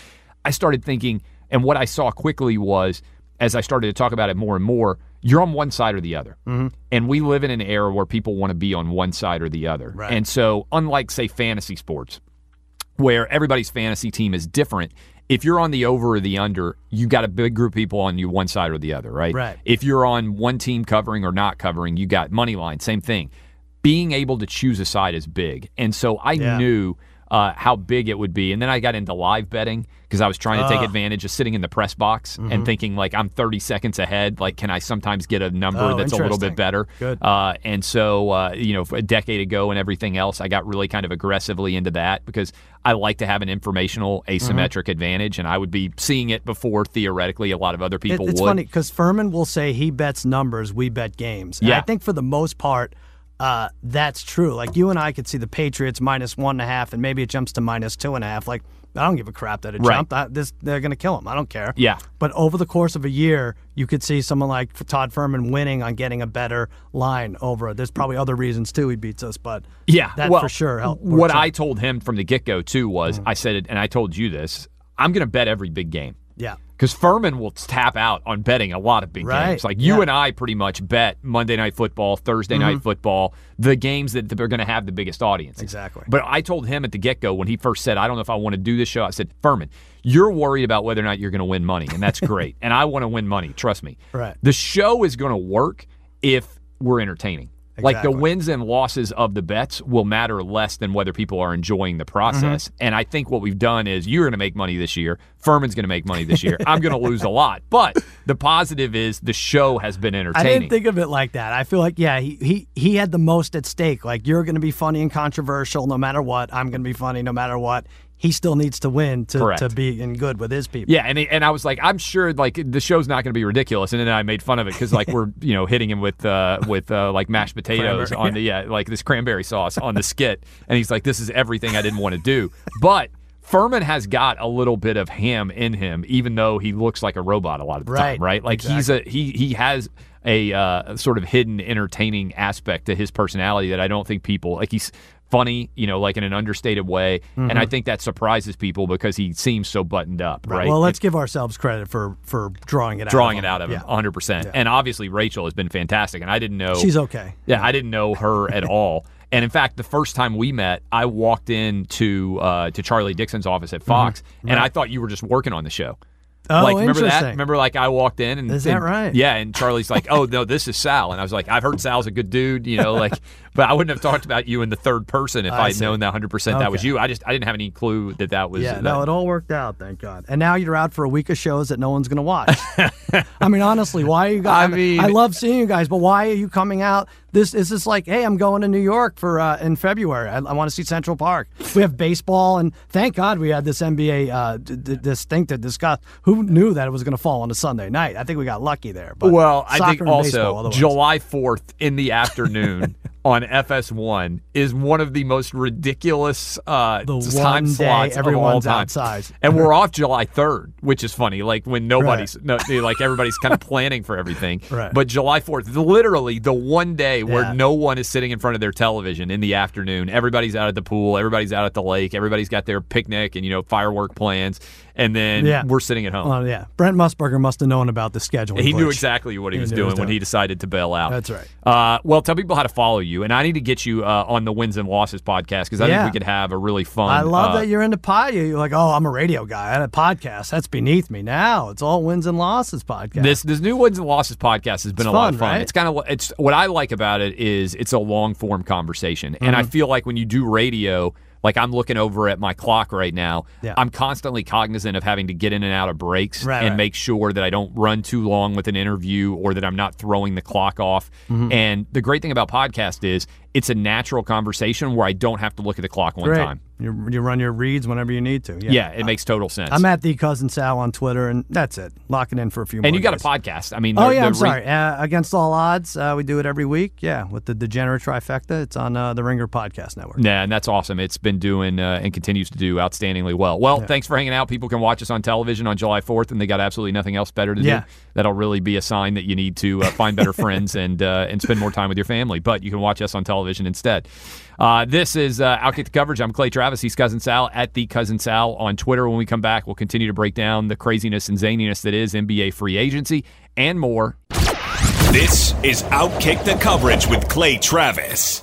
I started thinking, and what I saw quickly was, as I started to talk about it more and more, you're on one side or the other. Mm-hmm. And we live in an era where people want to be on one side or the other. Right. And so unlike, say, fantasy sports, where everybody's fantasy team is different, if you're on the over or the under, you got a big group of people on you one side or the other, right? Right. If you're on one team covering or not covering, you got money line, same thing. Being able to choose a side is big. And so I yeah. knew uh, how big it would be. And then I got into live betting because I was trying to take uh, advantage of sitting in the press box mm-hmm. and thinking, like, I'm thirty seconds ahead. Like, can I sometimes get a number oh, that's a little bit better? Good. Uh, and so, uh, you know, a decade ago and everything else, I got really kind of aggressively into that because I like to have an informational asymmetric mm-hmm. advantage, and I would be seeing it before, theoretically, a lot of other people it, it's would. It's funny because Furman will say he bets numbers, we bet games. And yeah. I think for the most part, uh, that's true. Like, you and I could see the Patriots minus one and a half, and maybe it jumps to minus two and a half. Like, I don't give a crap that it right. jumped. I, this, they're going to kill him. I don't care. Yeah. But over the course of a year, you could see someone like Todd Furman winning on getting a better line over it. There's probably other reasons, too, he beats us, but yeah, that well, for sure helped. What I told him from the get-go, too, was mm-hmm. I said it, and I told you this, I'm going to bet every big game. Yeah. Because Furman will tap out on betting a lot of big right. games. Like you yeah. and I pretty much bet Monday Night Football, Thursday mm-hmm. Night Football, the games that they're going to have the biggest audience. Exactly. But I told him at the get-go when he first said, I don't know if I want to do this show, I said, Furman, you're worried about whether or not you're going to win money, and that's great. And I want to win money, trust me. Right. The show is going to work if we're entertaining. Exactly. Like the wins and losses of the bets will matter less than whether people are enjoying the process. Mm-hmm. And I think what we've done is you're going to make money this year. Furman's going to make money this year. I'm going to lose a lot. But the positive is the show has been entertaining. I didn't think of it like that. I feel like, yeah, he he, he had the most at stake. Like you're going to be funny and controversial no matter what. I'm going to be funny no matter what. He still needs to win to, Correct. to be in good with his people. Yeah, and he, and I was like, I'm sure like the show's not going to be ridiculous, and then I made fun of it because like we're you know hitting him with uh, with uh, like mashed potatoes cranberry. on the yeah like this cranberry sauce on the skit, and he's like, this is everything I didn't want to do, but. Furman has got a little bit of ham in him, even though he looks like a robot a lot of the right. time, right? Like exactly. he's a he he has a uh, sort of hidden entertaining aspect to his personality that I don't think people like. He's funny, you know, like in an understated way, mm-hmm. and I think that surprises people because he seems so buttoned up, right? right? Well, let's it, give ourselves credit for for drawing it out drawing it out of him, one hundred percent. And obviously, Rachel has been fantastic, and I didn't know she's okay. Yeah, yeah. I didn't know her at all. And, in fact, the first time we met, I walked in to, uh, to Charlie Dixon's office at Fox, mm-hmm. and right. I thought you were just working on the show. Oh, like, remember that? Remember, like, I walked in and is that and, right? Yeah, and Charlie's like, "Oh no, this is Sal," and I was like, "I've heard Sal's a good dude," you know, like, but I wouldn't have talked about you in the third person if I I'd see. known that one hundred percent okay. that was you. I just I didn't have any clue that that was. Yeah, that. No, it all worked out, thank God. And now you're out for a week of shows that no one's going to watch. I mean, honestly, why are you guys? I mean, I love seeing you guys, but why are you coming out? This is just like, hey, I'm going to New York for uh, in February. I, I want to see Central Park. We have baseball, and thank God we had this N B A uh, d- d- this thing to discuss. Who knew that it was going to fall on a Sunday night? I think we got lucky there. But well, I think also July fourth in the afternoon on F S one is one of the most ridiculous uh, the time one slots day, of all time. Outside. And we're off July third, which is funny. Like when nobody's right. no, like everybody's kind of planning for everything. Right. But July fourth, literally the one day where yeah. no one is sitting in front of their television in the afternoon. Everybody's out at the pool. Everybody's out at the lake. Everybody's got their picnic and you know firework plans. And then yeah. we're sitting at home. Well, yeah, Brent Musburger must have known about the scheduling. He push. knew exactly what he, he was doing was when doing. he decided to bail out. That's right. Uh, well, tell people how to follow you, and I need to get you uh, on the Wins and Losses podcast because I yeah. think we could have a really fun. I love uh, that you're into pod. You're like, oh, I'm a radio guy. I had a podcast. That's beneath me now. It's all Wins and Losses podcast. This this new Wins and Losses podcast has been it's a fun, lot of fun. Right? It's kind of it's what I like about it is it's a long form conversation, mm-hmm. and I feel like when you do radio. Like, I'm looking over at my clock right now. Yeah. I'm constantly cognizant of having to get in and out of breaks right, and right. make sure that I don't run too long with an interview or that I'm not throwing the clock off. Mm-hmm. And the great thing about podcast is it's a natural conversation where I don't have to look at the clock one great. time. You, you run your reads whenever you need to. Yeah, yeah it uh, makes total sense. I'm at the Cousin Sal on Twitter, and that's it. Lock it in for a few and more And you got days. a podcast. I mean, Oh, yeah, I'm re- sorry. Uh, Against All Odds, uh, we do it every week. Yeah, with the Degenerate Trifecta. It's on uh, the Ringer Podcast Network. Yeah, and that's awesome. It's been doing uh, and continues to do outstandingly well. Well, yeah. thanks for hanging out. People can watch us on television on July fourth, and they got absolutely nothing else better to yeah. do. That'll really be a sign that you need to uh, find better friends and, uh, and spend more time with your family. But you can watch us on television instead. Uh, this is uh, Outkick the Coverage. I'm Clay Travis. He's Cousin Sal at the Cousin Sal on Twitter. When we come back, we'll continue to break down the craziness and zaniness that is N B A free agency and more. This is Outkick the Coverage with Clay Travis.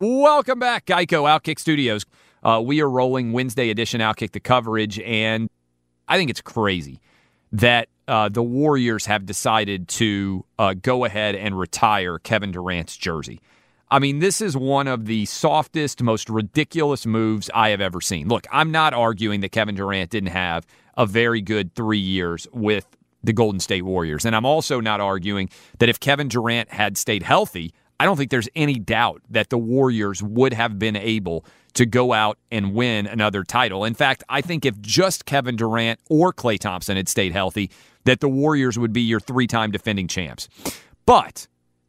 Welcome back, Geico Outkick Studios. Uh, we are rolling Wednesday edition Outkick the Coverage, and I think it's crazy that uh, the Warriors have decided to uh, go ahead and retire Kevin Durant's jersey. I mean, this is one of the softest, most ridiculous moves I have ever seen. Look, I'm not arguing that Kevin Durant didn't have a very good three years with the Golden State Warriors, and I'm also not arguing that if Kevin Durant had stayed healthy, I don't think there's any doubt that the Warriors would have been able to go out and win another title. In fact, I think if just Kevin Durant or Klay Thompson had stayed healthy, that the Warriors would be your three-time defending champs. But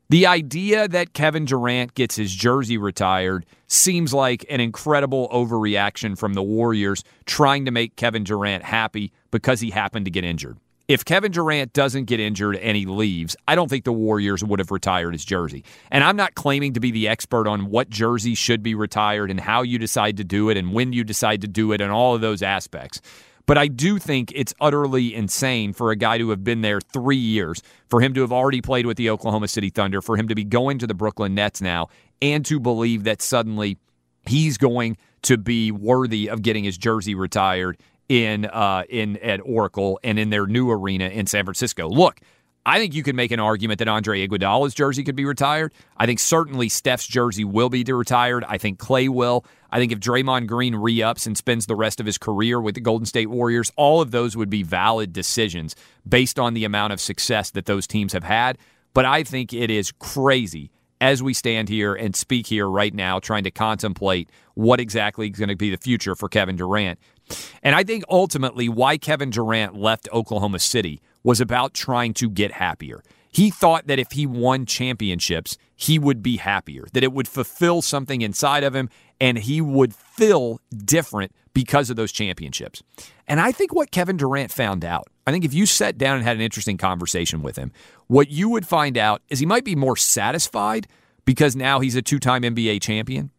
the idea that Kevin Durant gets his jersey retired seems like an incredible overreaction from the Warriors trying to make Kevin Durant happy because he happened to get injured. If Kevin Durant doesn't get injured and he leaves, I don't think the Warriors would have retired his jersey. And I'm not claiming to be the expert on what jersey should be retired and how you decide to do it and when you decide to do it and all of those aspects. But I do think it's utterly insane for a guy to have been there three years, for him to have already played with the Oklahoma City Thunder, for him to be going to the Brooklyn Nets now, and to believe that suddenly he's going to be worthy of getting his jersey retired in uh, in at Oracle and in their new arena in San Francisco. Look, I think you could make an argument that Andre Iguodala's jersey could be retired. I think certainly Steph's jersey will be retired. I think Klay will. I think if Draymond Green re-ups and spends the rest of his career with the Golden State Warriors, all of those would be valid decisions based on the amount of success that those teams have had. But I think it is crazy as we stand here and speak here right now, trying to contemplate what exactly is going to be the future for Kevin Durant. And I think ultimately why Kevin Durant left Oklahoma City was about trying to get happier. He thought that if he won championships, he would be happier, that it would fulfill something inside of him, and he would feel different because of those championships. And I think what Kevin Durant found out, I think if you sat down and had an interesting conversation with him, what you would find out is he might be more satisfied because now he's a two-time N B A champion.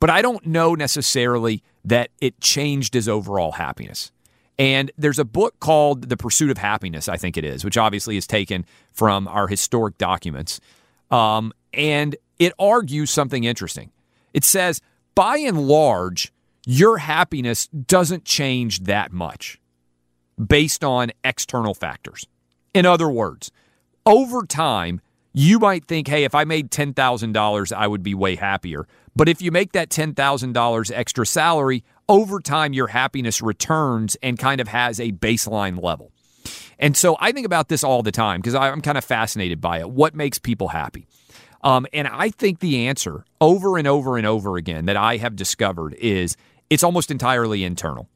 But I don't know necessarily that it changed his overall happiness. And there's a book called The Pursuit of Happiness, I think it is, which obviously is taken from our historic documents. Um, and it argues something interesting. It says, by and large, your happiness doesn't change that much based on external factors. In other words, over time, you might think, hey, if I made ten thousand dollars, I would be way happier. But if you make that ten thousand dollars extra salary, over time your happiness returns and kind of has a baseline level. And so I think about this all the time because I'm kind of fascinated by it. What makes people happy? Um, and I think the answer over and over and over again that I have discovered is it's almost entirely internal.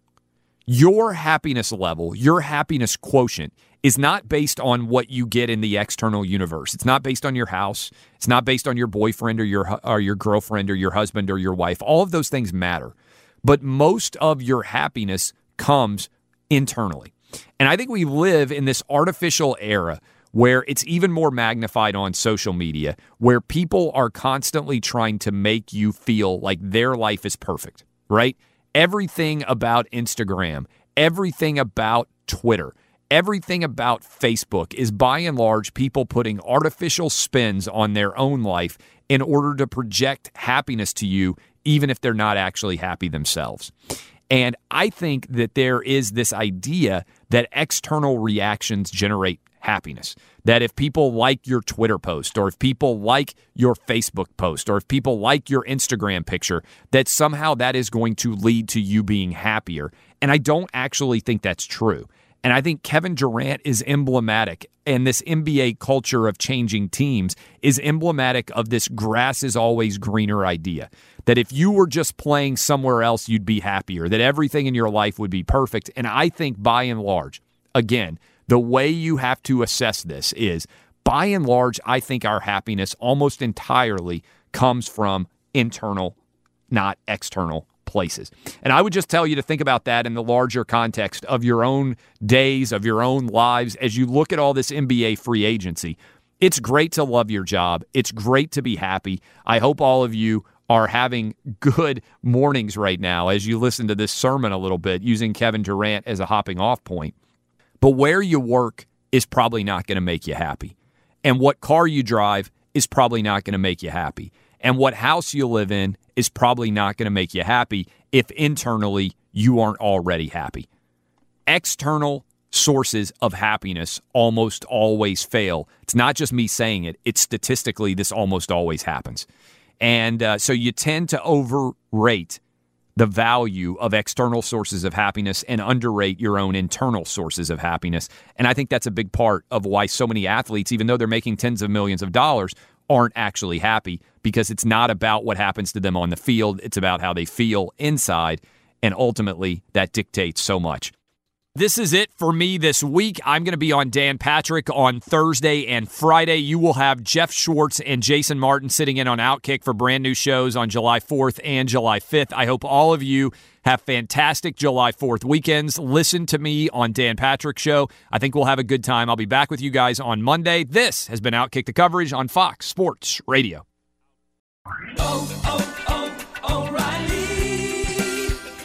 Your happiness level, your happiness quotient is not based on what you get in the external universe. It's not based on your house. It's not based on your boyfriend or your or your girlfriend or your husband or your wife. All of those things matter. But most of your happiness comes internally. And I think we live in this artificial era where it's even more magnified on social media, where people are constantly trying to make you feel like their life is perfect, right? Everything about Instagram, everything about Twitter, everything about Facebook is by and large people putting artificial spins on their own life in order to project happiness to you, even if they're not actually happy themselves. And I think that there is this idea that external reactions generate happiness. That if people like your Twitter post, or if people like your Facebook post, or if people like your Instagram picture, that somehow that is going to lead to you being happier. And I don't actually think that's true. And I think Kevin Durant is emblematic, and this N B A culture of changing teams is emblematic of this grass is always greener idea. That if you were just playing somewhere else, you'd be happier, that everything in your life would be perfect. And I think by and large, again, the way you have to assess this is, by and large, I think our happiness almost entirely comes from internal, not external places. And I would just tell you to think about that in the larger context of your own days, of your own lives, as you look at all this N B A free agency. It's great to love your job. It's great to be happy. I hope all of you are having good mornings right now as you listen to this sermon a little bit, using Kevin Durant as a hopping off point. But where you work is probably not going to make you happy. And what car you drive is probably not going to make you happy. And what house you live in is probably not going to make you happy if internally you aren't already happy. External sources of happiness almost always fail. It's not just me saying it. It's statistically, this almost always happens. And uh, so you tend to overrate the value of external sources of happiness and underrate your own internal sources of happiness. And I think that's a big part of why so many athletes, even though they're making tens of millions of dollars, aren't actually happy, because it's not about what happens to them on the field. It's about how they feel inside, and ultimately that dictates so much. This is it for me this week. I'm going to be on Dan Patrick on Thursday and Friday. You will have Jeff Schwartz and Jason Martin sitting in on Outkick for brand new shows on July fourth and July fifth. I hope all of you have fantastic July fourth weekends. Listen to me on Dan Patrick Show. I think we'll have a good time. I'll be back with you guys on Monday. This has been Outkick the Coverage on Fox Sports Radio. Oh, oh, oh, all right.